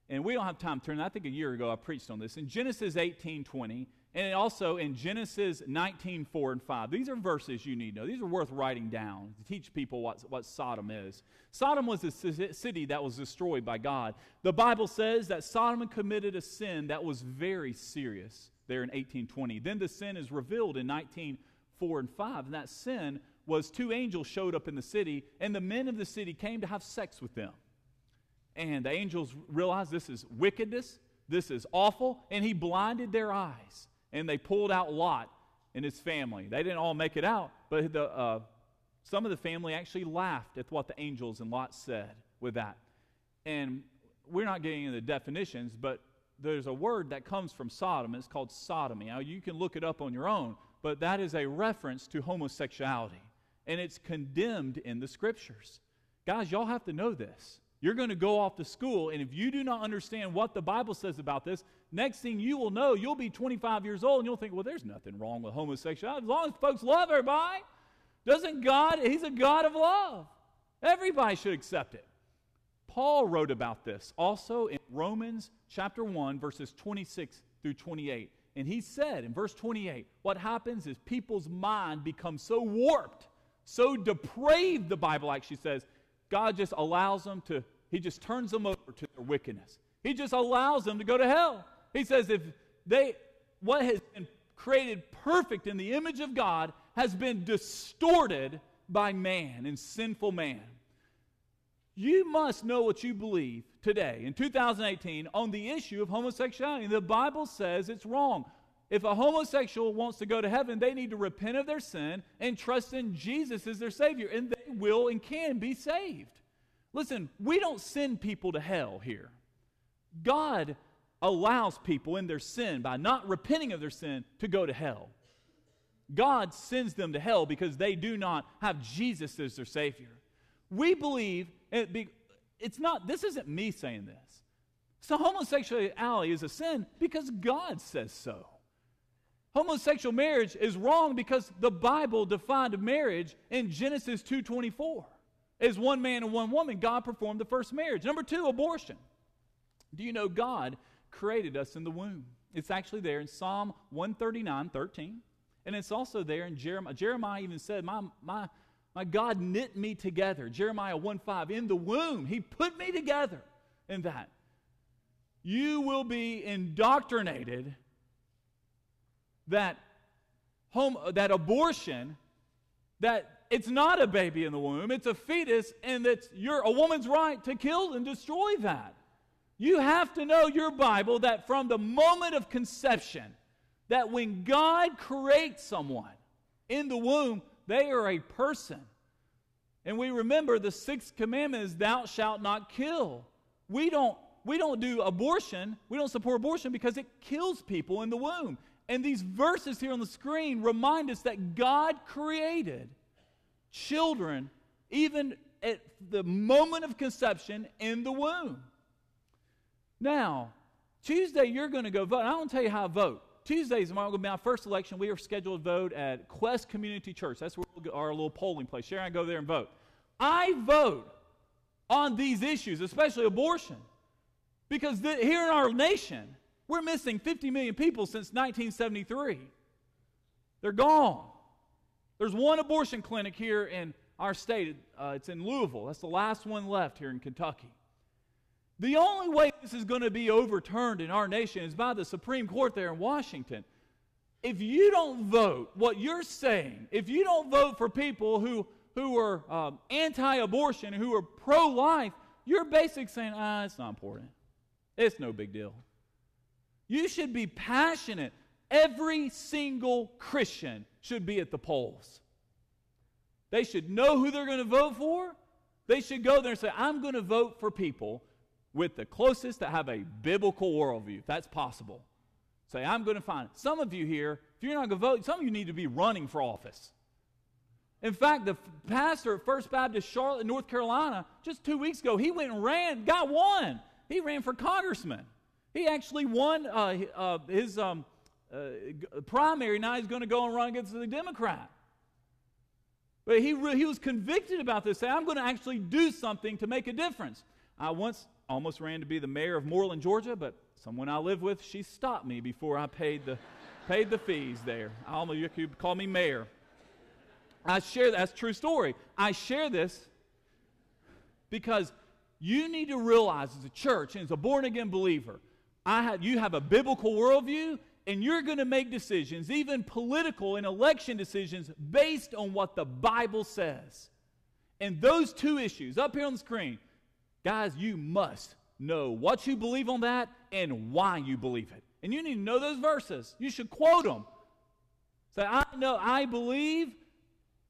And we don't have time to turn. I think a year ago I preached on this. In Genesis eighteen twenty, and also in Genesis nineteen four and five. These are verses you need to know. These are worth writing down to teach people what, what Sodom is. Sodom was a city that was destroyed by God. The Bible says that Sodom committed a sin that was very serious there in eighteen twenty. Then the sin is revealed in nineteen four and five. And that sin was two angels showed up in the city, and the men of the city came to have sex with them. And the angels realized this is wickedness, this is awful, and he blinded their eyes. And they pulled out Lot and his family. They didn't all make it out, but the, uh, some of the family actually laughed at what the angels and Lot said with that. And we're not getting into the definitions, but there's a word that comes from Sodom. It's called sodomy. Now, you can look it up on your own, but that is a reference to homosexuality. And it's condemned in the Scriptures. Guys, y'all have to know this. You're going to go off to school, and if you do not understand what the Bible says about this, next thing you will know, you'll be twenty-five years old, and you'll think, well, there's nothing wrong with homosexuality. As long as folks love everybody, doesn't God, he's a God of love. Everybody should accept it. Paul wrote about this also in Romans chapter one, verses twenty-six through twenty-eight. And he said in verse twenty-eight, what happens is people's mind becomes so warped, so depraved, the Bible actually says, God just allows them to, he just turns them over to their wickedness. He just allows them to go to hell. He says if they, what has been created perfect in the image of God has been distorted by man and sinful man. You must know what you believe today in two thousand eighteen on the issue of homosexuality. The Bible says it's wrong. If a homosexual wants to go to heaven, they need to repent of their sin and trust in Jesus as their Savior, and they will and can be saved. Listen, we don't send people to hell here. God allows people in their sin by not repenting of their sin to go to hell. God sends them to hell because they do not have Jesus as their Savior. We believe, it's not, this isn't me saying this. So homosexuality is a sin because God says so. Homosexual marriage is wrong because the Bible defined marriage in Genesis two twenty-four as one man and one woman. God performed the first marriage. Number two, abortion. Do you know God created us in the womb? It's actually there in Psalm one thirty-nine thirteen, and it's also there in Jeremiah. Jeremiah even said, my, my, my God knit me together. Jeremiah one five, in the womb, he put me together in that. You will be indoctrinated That, home, that abortion, that it's not a baby in the womb, it's a fetus, and it's your, a woman's right to kill and destroy that. You have to know your Bible that from the moment of conception, that when God creates someone in the womb, they are a person. And we remember the sixth commandment is thou shalt not kill. We don't, we don't do abortion, we don't support abortion because it kills people in the womb. And these verses here on the screen remind us that God created children even at the moment of conception in the womb. Now, Tuesday you're going to go vote. I don't tell you how I vote. Tuesday is going to be our first election. We are scheduled to vote at Quest Community Church. That's where we'll get our little polling place. Sharon, I go there and vote. I vote on these issues, especially abortion, because the, here in our nation, we're missing fifty million people since nineteen seventy-three. They're gone. There's one abortion clinic here in our state. Uh, it's in Louisville. That's the last one left here in Kentucky. The only way this is going to be overturned in our nation is by the Supreme Court there in Washington. If you don't vote what you're saying, if you don't vote for people who, who are um, anti-abortion, who are pro-life, you're basically saying, ah, it's not important. It's no big deal. You should be passionate. Every single Christian should be at the polls. They should know who they're going to vote for. They should go there and say, I'm going to vote for people with the closest that have a biblical worldview, if that's possible. Say, I'm going to find it. Some of you here, if you're not going to vote, some of you need to be running for office. In fact, the pastor at First Baptist Charlotte, North Carolina, just two weeks ago, he went and ran, got won. He ran for congressman. He actually won uh, uh, his um, uh, primary. Now he's going to go and run against the Democrat. But he, re- he was convicted about this. Say, I'm going to actually do something to make a difference. I once almost ran to be the mayor of Moreland, Georgia, but someone I live with, she stopped me before I paid the, paid the fees there. I almost, you could call me mayor. I share, that's a true story. I share this because you need to realize as a church and as a born-again believer, I have, you have a biblical worldview, and you're going to make decisions, even political and election decisions, based on what the Bible says. And those two issues up here on the screen, guys, you must know what you believe on that and why you believe it. And you need to know those verses. You should quote them. Say, I know, I believe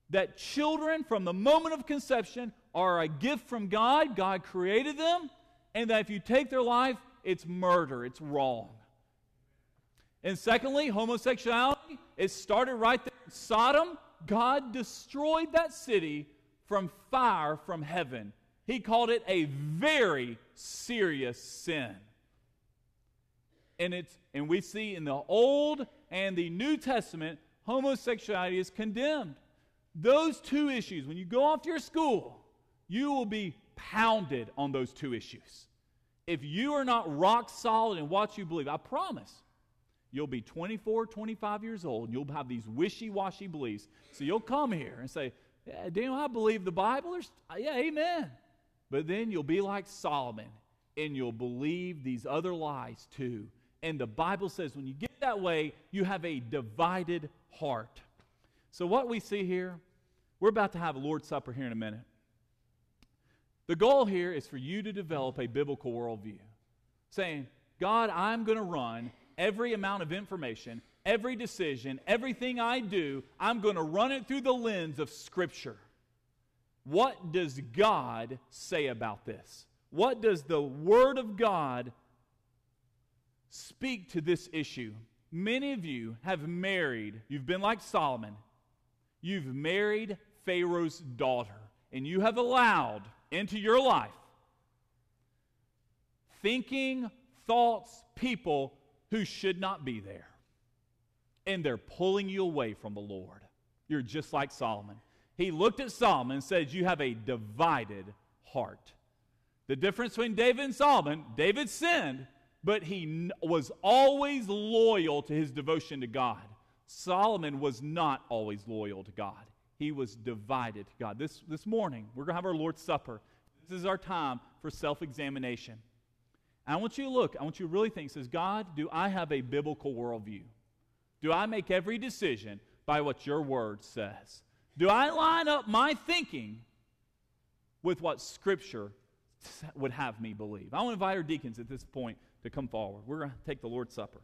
that children from the moment of conception are a gift from God. God created them. And that if you take their life, it's murder. It's wrong. And secondly, homosexuality. It started right there in Sodom. God destroyed that city from fire from heaven. He called it a very serious sin. And it's, and we see in the Old and the New Testament, homosexuality is condemned. Those two issues, when you go off to your school, you will be pounded on those two issues. If you are not rock solid in what you believe, I promise, you'll be twenty-four, twenty-five years old, and you'll have these wishy-washy beliefs. So you'll come here and say, yeah, Daniel, I believe the Bible. There's, yeah, amen. But then you'll be like Solomon, and you'll believe these other lies too. And the Bible says when you get that way, you have a divided heart. So what we see here, we're about to have a Lord's Supper here in a minute. The goal here is for you to develop a biblical worldview, saying, God, I'm going to run every amount of information, every decision, everything I do, I'm going to run it through the lens of Scripture. What does God say about this? What does the Word of God speak to this issue? Many of you have married, you've been like Solomon, you've married Pharaoh's daughter, and you have allowed into your life thinking, thoughts, people who should not be there. And they're pulling you away from the Lord. You're just like Solomon. He looked at Solomon and said, you have a divided heart. The difference between David and Solomon, David sinned, but he was always loyal to his devotion to God. Solomon was not always loyal to God. He was divided to God. This, this morning, we're going to have our Lord's Supper. This is our time for self-examination. And I want you to look. I want you to really think. It says, God, do I have a biblical worldview? Do I make every decision by what your word says? Do I line up my thinking with what Scripture would have me believe? I want to invite our deacons at this point to come forward. We're going to take the Lord's Supper.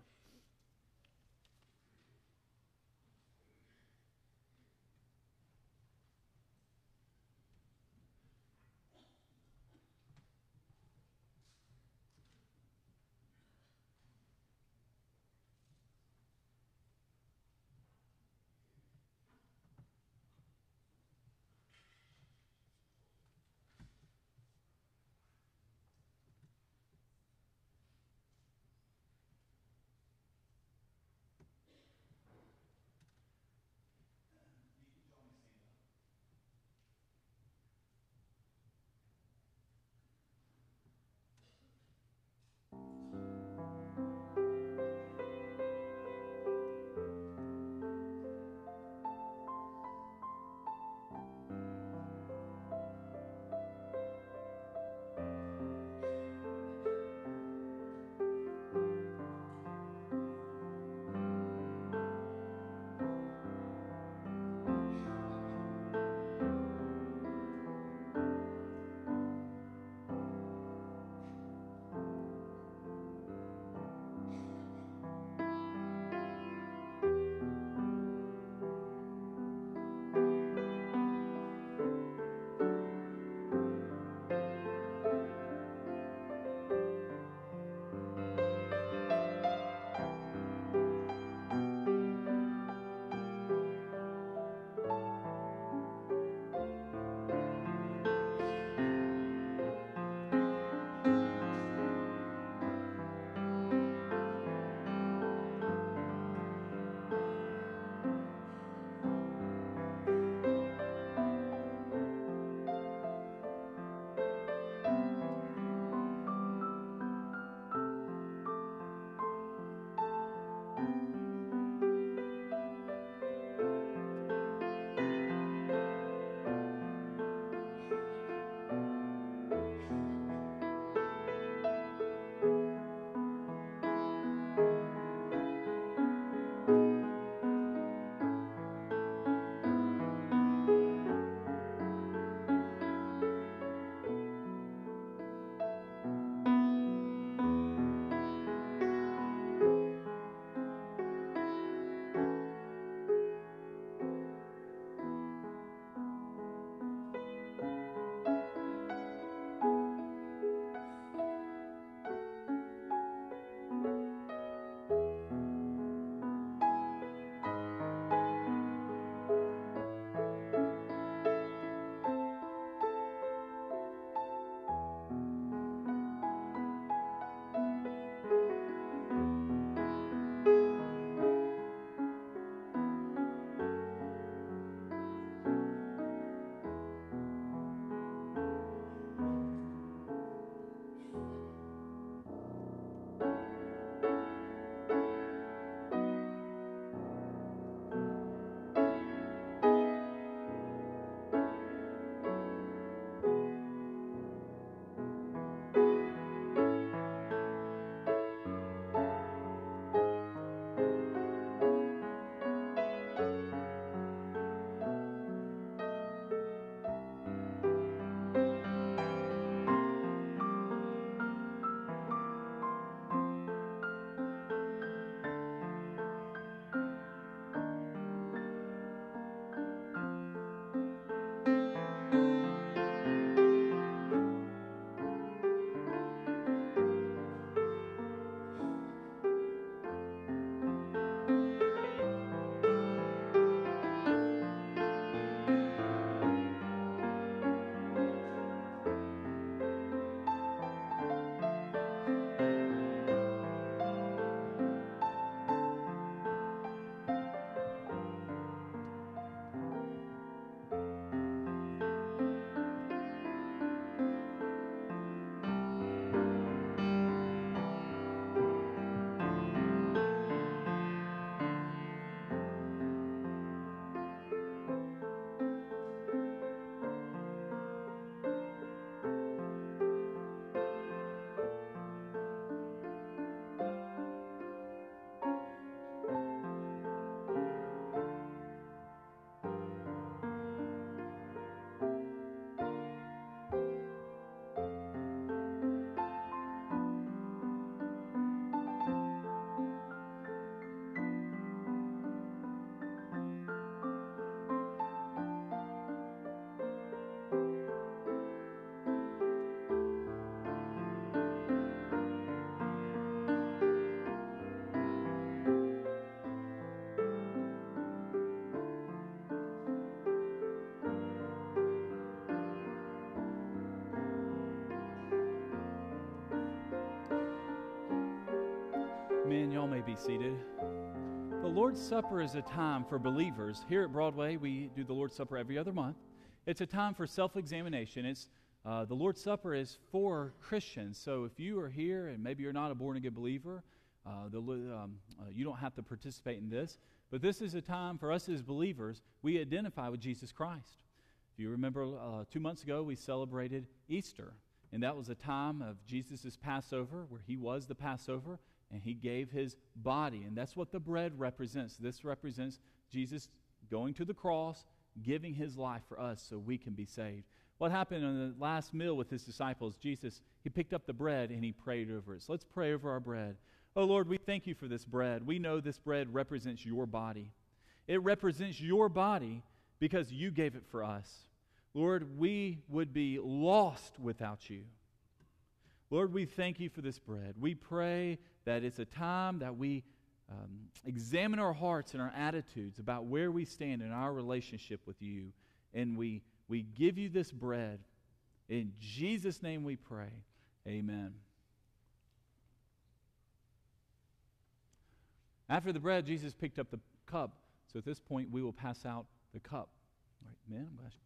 be seated. The Lord's Supper is a time for believers. Here at Broadway, we do the Lord's Supper every other month. It's a time for self-examination. It's uh, the Lord's Supper is for Christians. So if you are here and maybe you're not a born-again believer, uh, the, um, uh, you don't have to participate in this. But this is a time for us as believers, we identify with Jesus Christ. If you remember, uh, two months ago, we celebrated Easter. And that was a time of Jesus' Passover, where he was the Passover, and he gave his body. And that's what the bread represents. This represents Jesus going to the cross, giving his life for us so we can be saved. What happened on the last meal with his disciples, Jesus, he picked up the bread and he prayed over it. So let's pray over our bread. Oh, Lord, we thank you for this bread. We know this bread represents your body. It represents your body because you gave it for us. Lord, we would be lost without you. Lord, we thank you for this bread. We pray that it's a time that we um, examine our hearts and our attitudes about where we stand in our relationship with you. And we, we give you this bread. In Jesus' name we pray. Amen. After the bread, Jesus picked up the cup. So at this point, we will pass out the cup. All right, men, I'm going to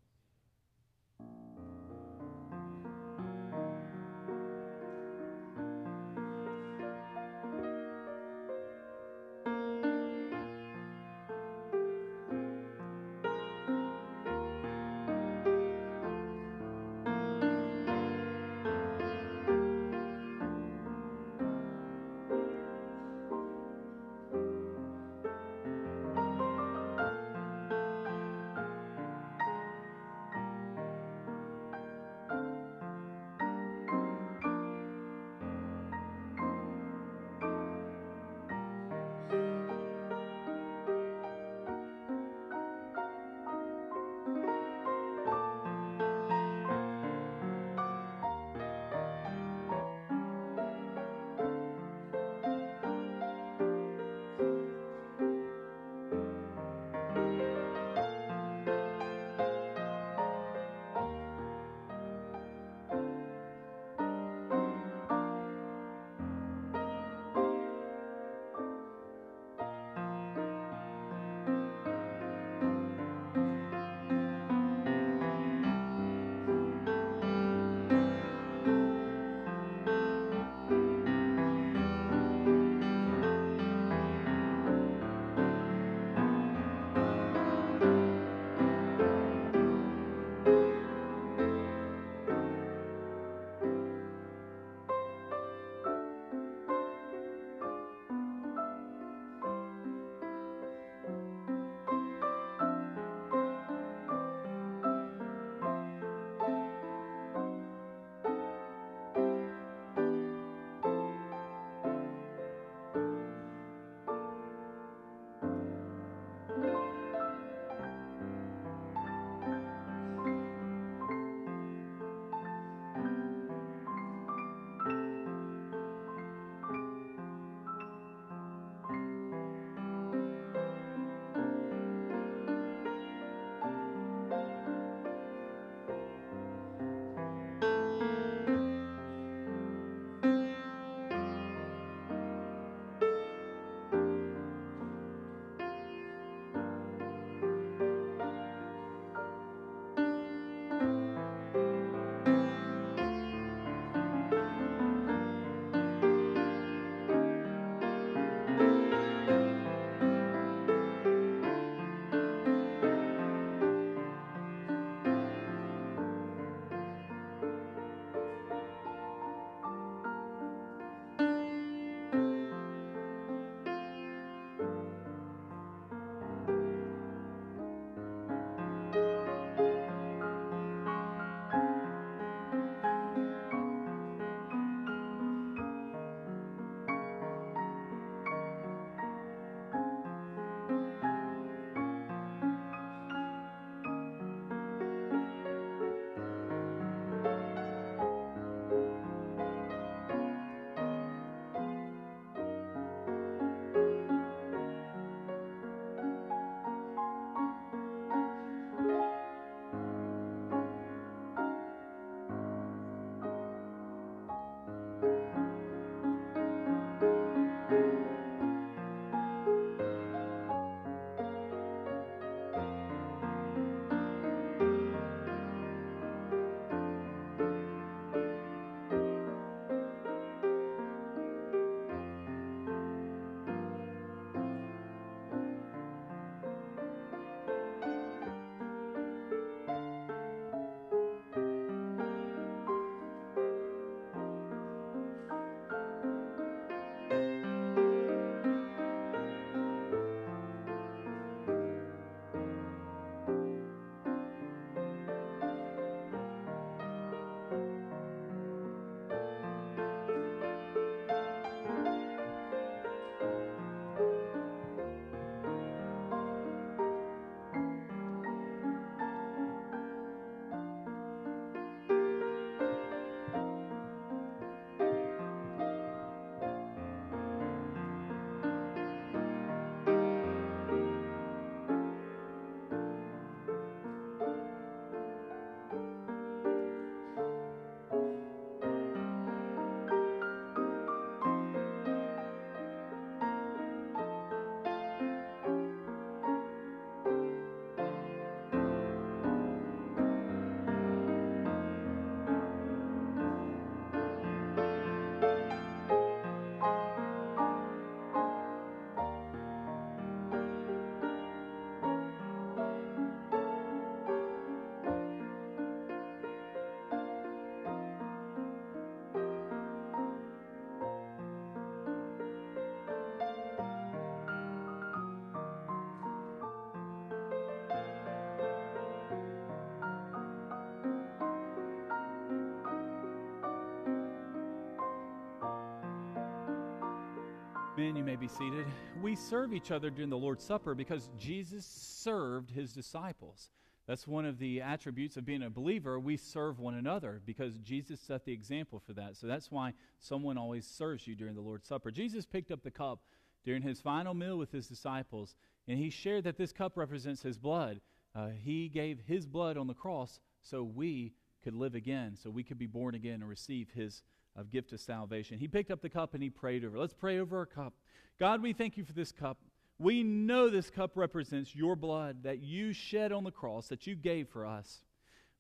Men, you may be seated. We serve each other during the Lord's Supper because Jesus served his disciples. That's one of the attributes of being a believer. We serve one another because Jesus set the example for that. So that's why someone always serves you during the Lord's Supper. Jesus picked up the cup during his final meal with his disciples, and he shared that this cup represents his blood. Uh, he gave his blood on the cross so we could live again, so we could be born again and receive his of gift of salvation. He picked up the cup and he prayed over it. Let's pray over our cup. God, we thank you for this cup. We know this cup represents your blood that you shed on the cross, that you gave for us.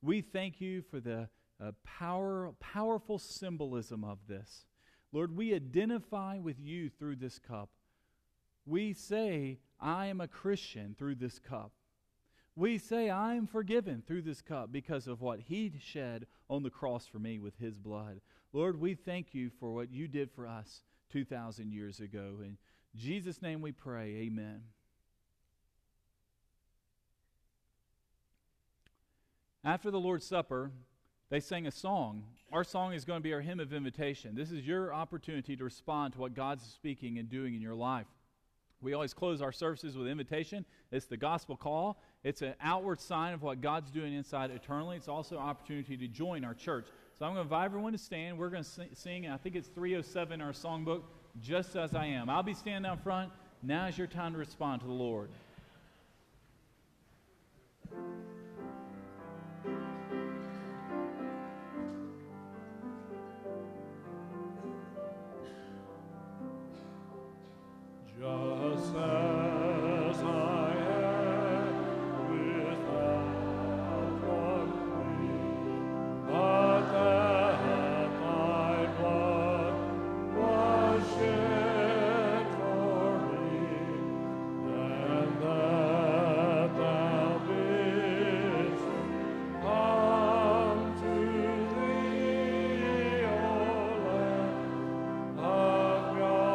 We thank you for the uh, power, powerful symbolism of this. Lord, we identify with you through this cup. We say, I am a Christian through this cup. We say, I am forgiven through this cup because of what he shed on the cross for me with his blood. Lord, we thank you for what you did for us two thousand years ago. In Jesus' name we pray, amen. After the Lord's Supper, they sang a song. Our song is going to be our hymn of invitation. This is your opportunity to respond to what God's speaking and doing in your life. We always close our services with invitation. It's the gospel call. It's an outward sign of what God's doing inside eternally. It's also an opportunity to join our church. So I'm going to invite everyone to stand. We're going to sing, and I think it's three oh seven in our songbook, Just As I Am. I'll be standing out front. Now is your time to respond to the Lord. Just as I am without one plea, but that thy blood was shed for me, and that thou didst come to thee, O Lamb of God,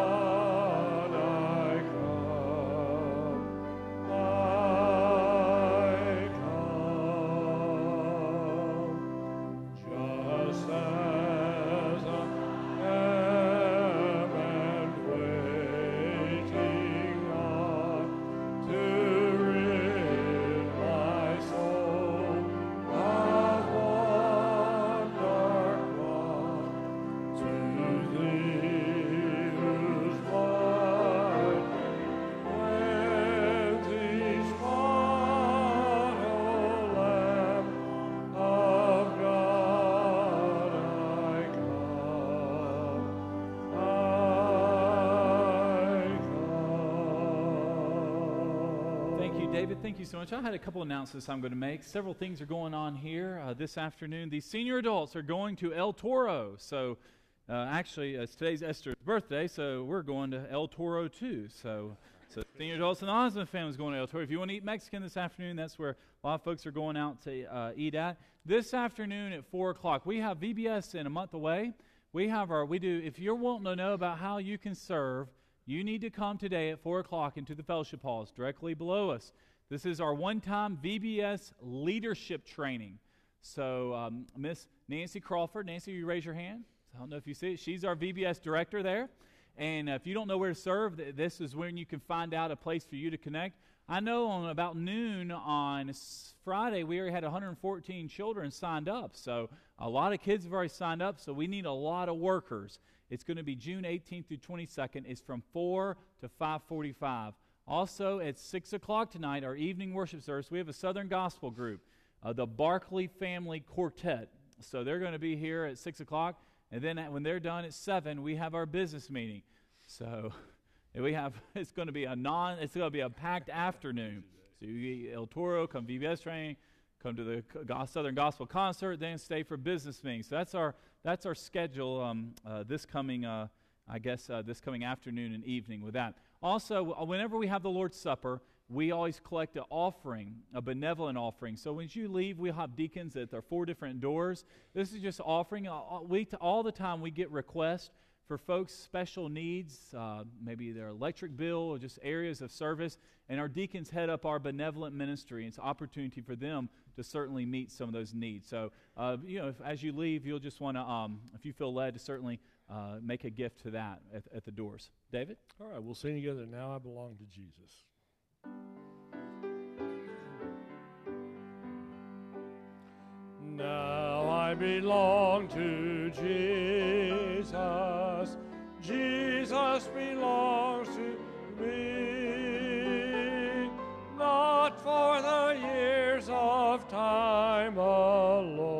Thank you so much. I had a couple announcements I'm going to make. Several things are going on here uh, this afternoon. The senior adults are going to El Toro. So uh, actually, uh, today's Esther's birthday, so we're going to El Toro too. So, so senior adults and the Osmond family is going to El Toro. If you want to eat Mexican this afternoon, that's where a lot of folks are going out to uh, eat at. This afternoon at four o'clock, we have V B S in a month away. We have our, we do, if you're wanting to know about how you can serve, you need to come today at four o'clock into the fellowship halls directly below us. This is our one-time V B S leadership training. So um, Miss Nancy Crawford, Nancy, you raise your hand. I don't know if you see it. She's our V B S director there. And uh, if you don't know where to serve, th- this is when you can find out a place for you to connect. I know on about noon on Friday, we already had one hundred fourteen children signed up. So a lot of kids have already signed up, so we need a lot of workers. It's going to be June eighteenth through twenty-second. It's from four to five forty-five. Also, at six o'clock tonight, our evening worship service, we have a Southern Gospel group, uh, the Barclay Family Quartet. So they're going to be here at six o'clock, and then at, when they're done at seven, we have our business meeting. So we have it's going to be a non it's going to be a packed afternoon. So you get El Toro, come V B S training, come to the Southern Gospel concert, then stay for business meetings. So that's our that's our schedule um, uh, this coming uh, I guess uh, this coming afternoon and evening with that. Also, whenever we have the Lord's Supper, we always collect an offering, a benevolent offering. So when you leave, we'll have deacons at their four different doors. This is just offering. We, all the time we get requests for folks' special needs, uh, maybe their electric bill or just areas of service, and our deacons head up our benevolent ministry. It's an opportunity for them to certainly meet some of those needs. So, uh, you know, if, as you leave, you'll just want to, um, if you feel led to certainly uh, make a gift to that at, at the doors. David? All right, we'll sing together, "Now I Belong to Jesus." Now I belong to Jesus, Jesus belongs to me, not for the years of time alone.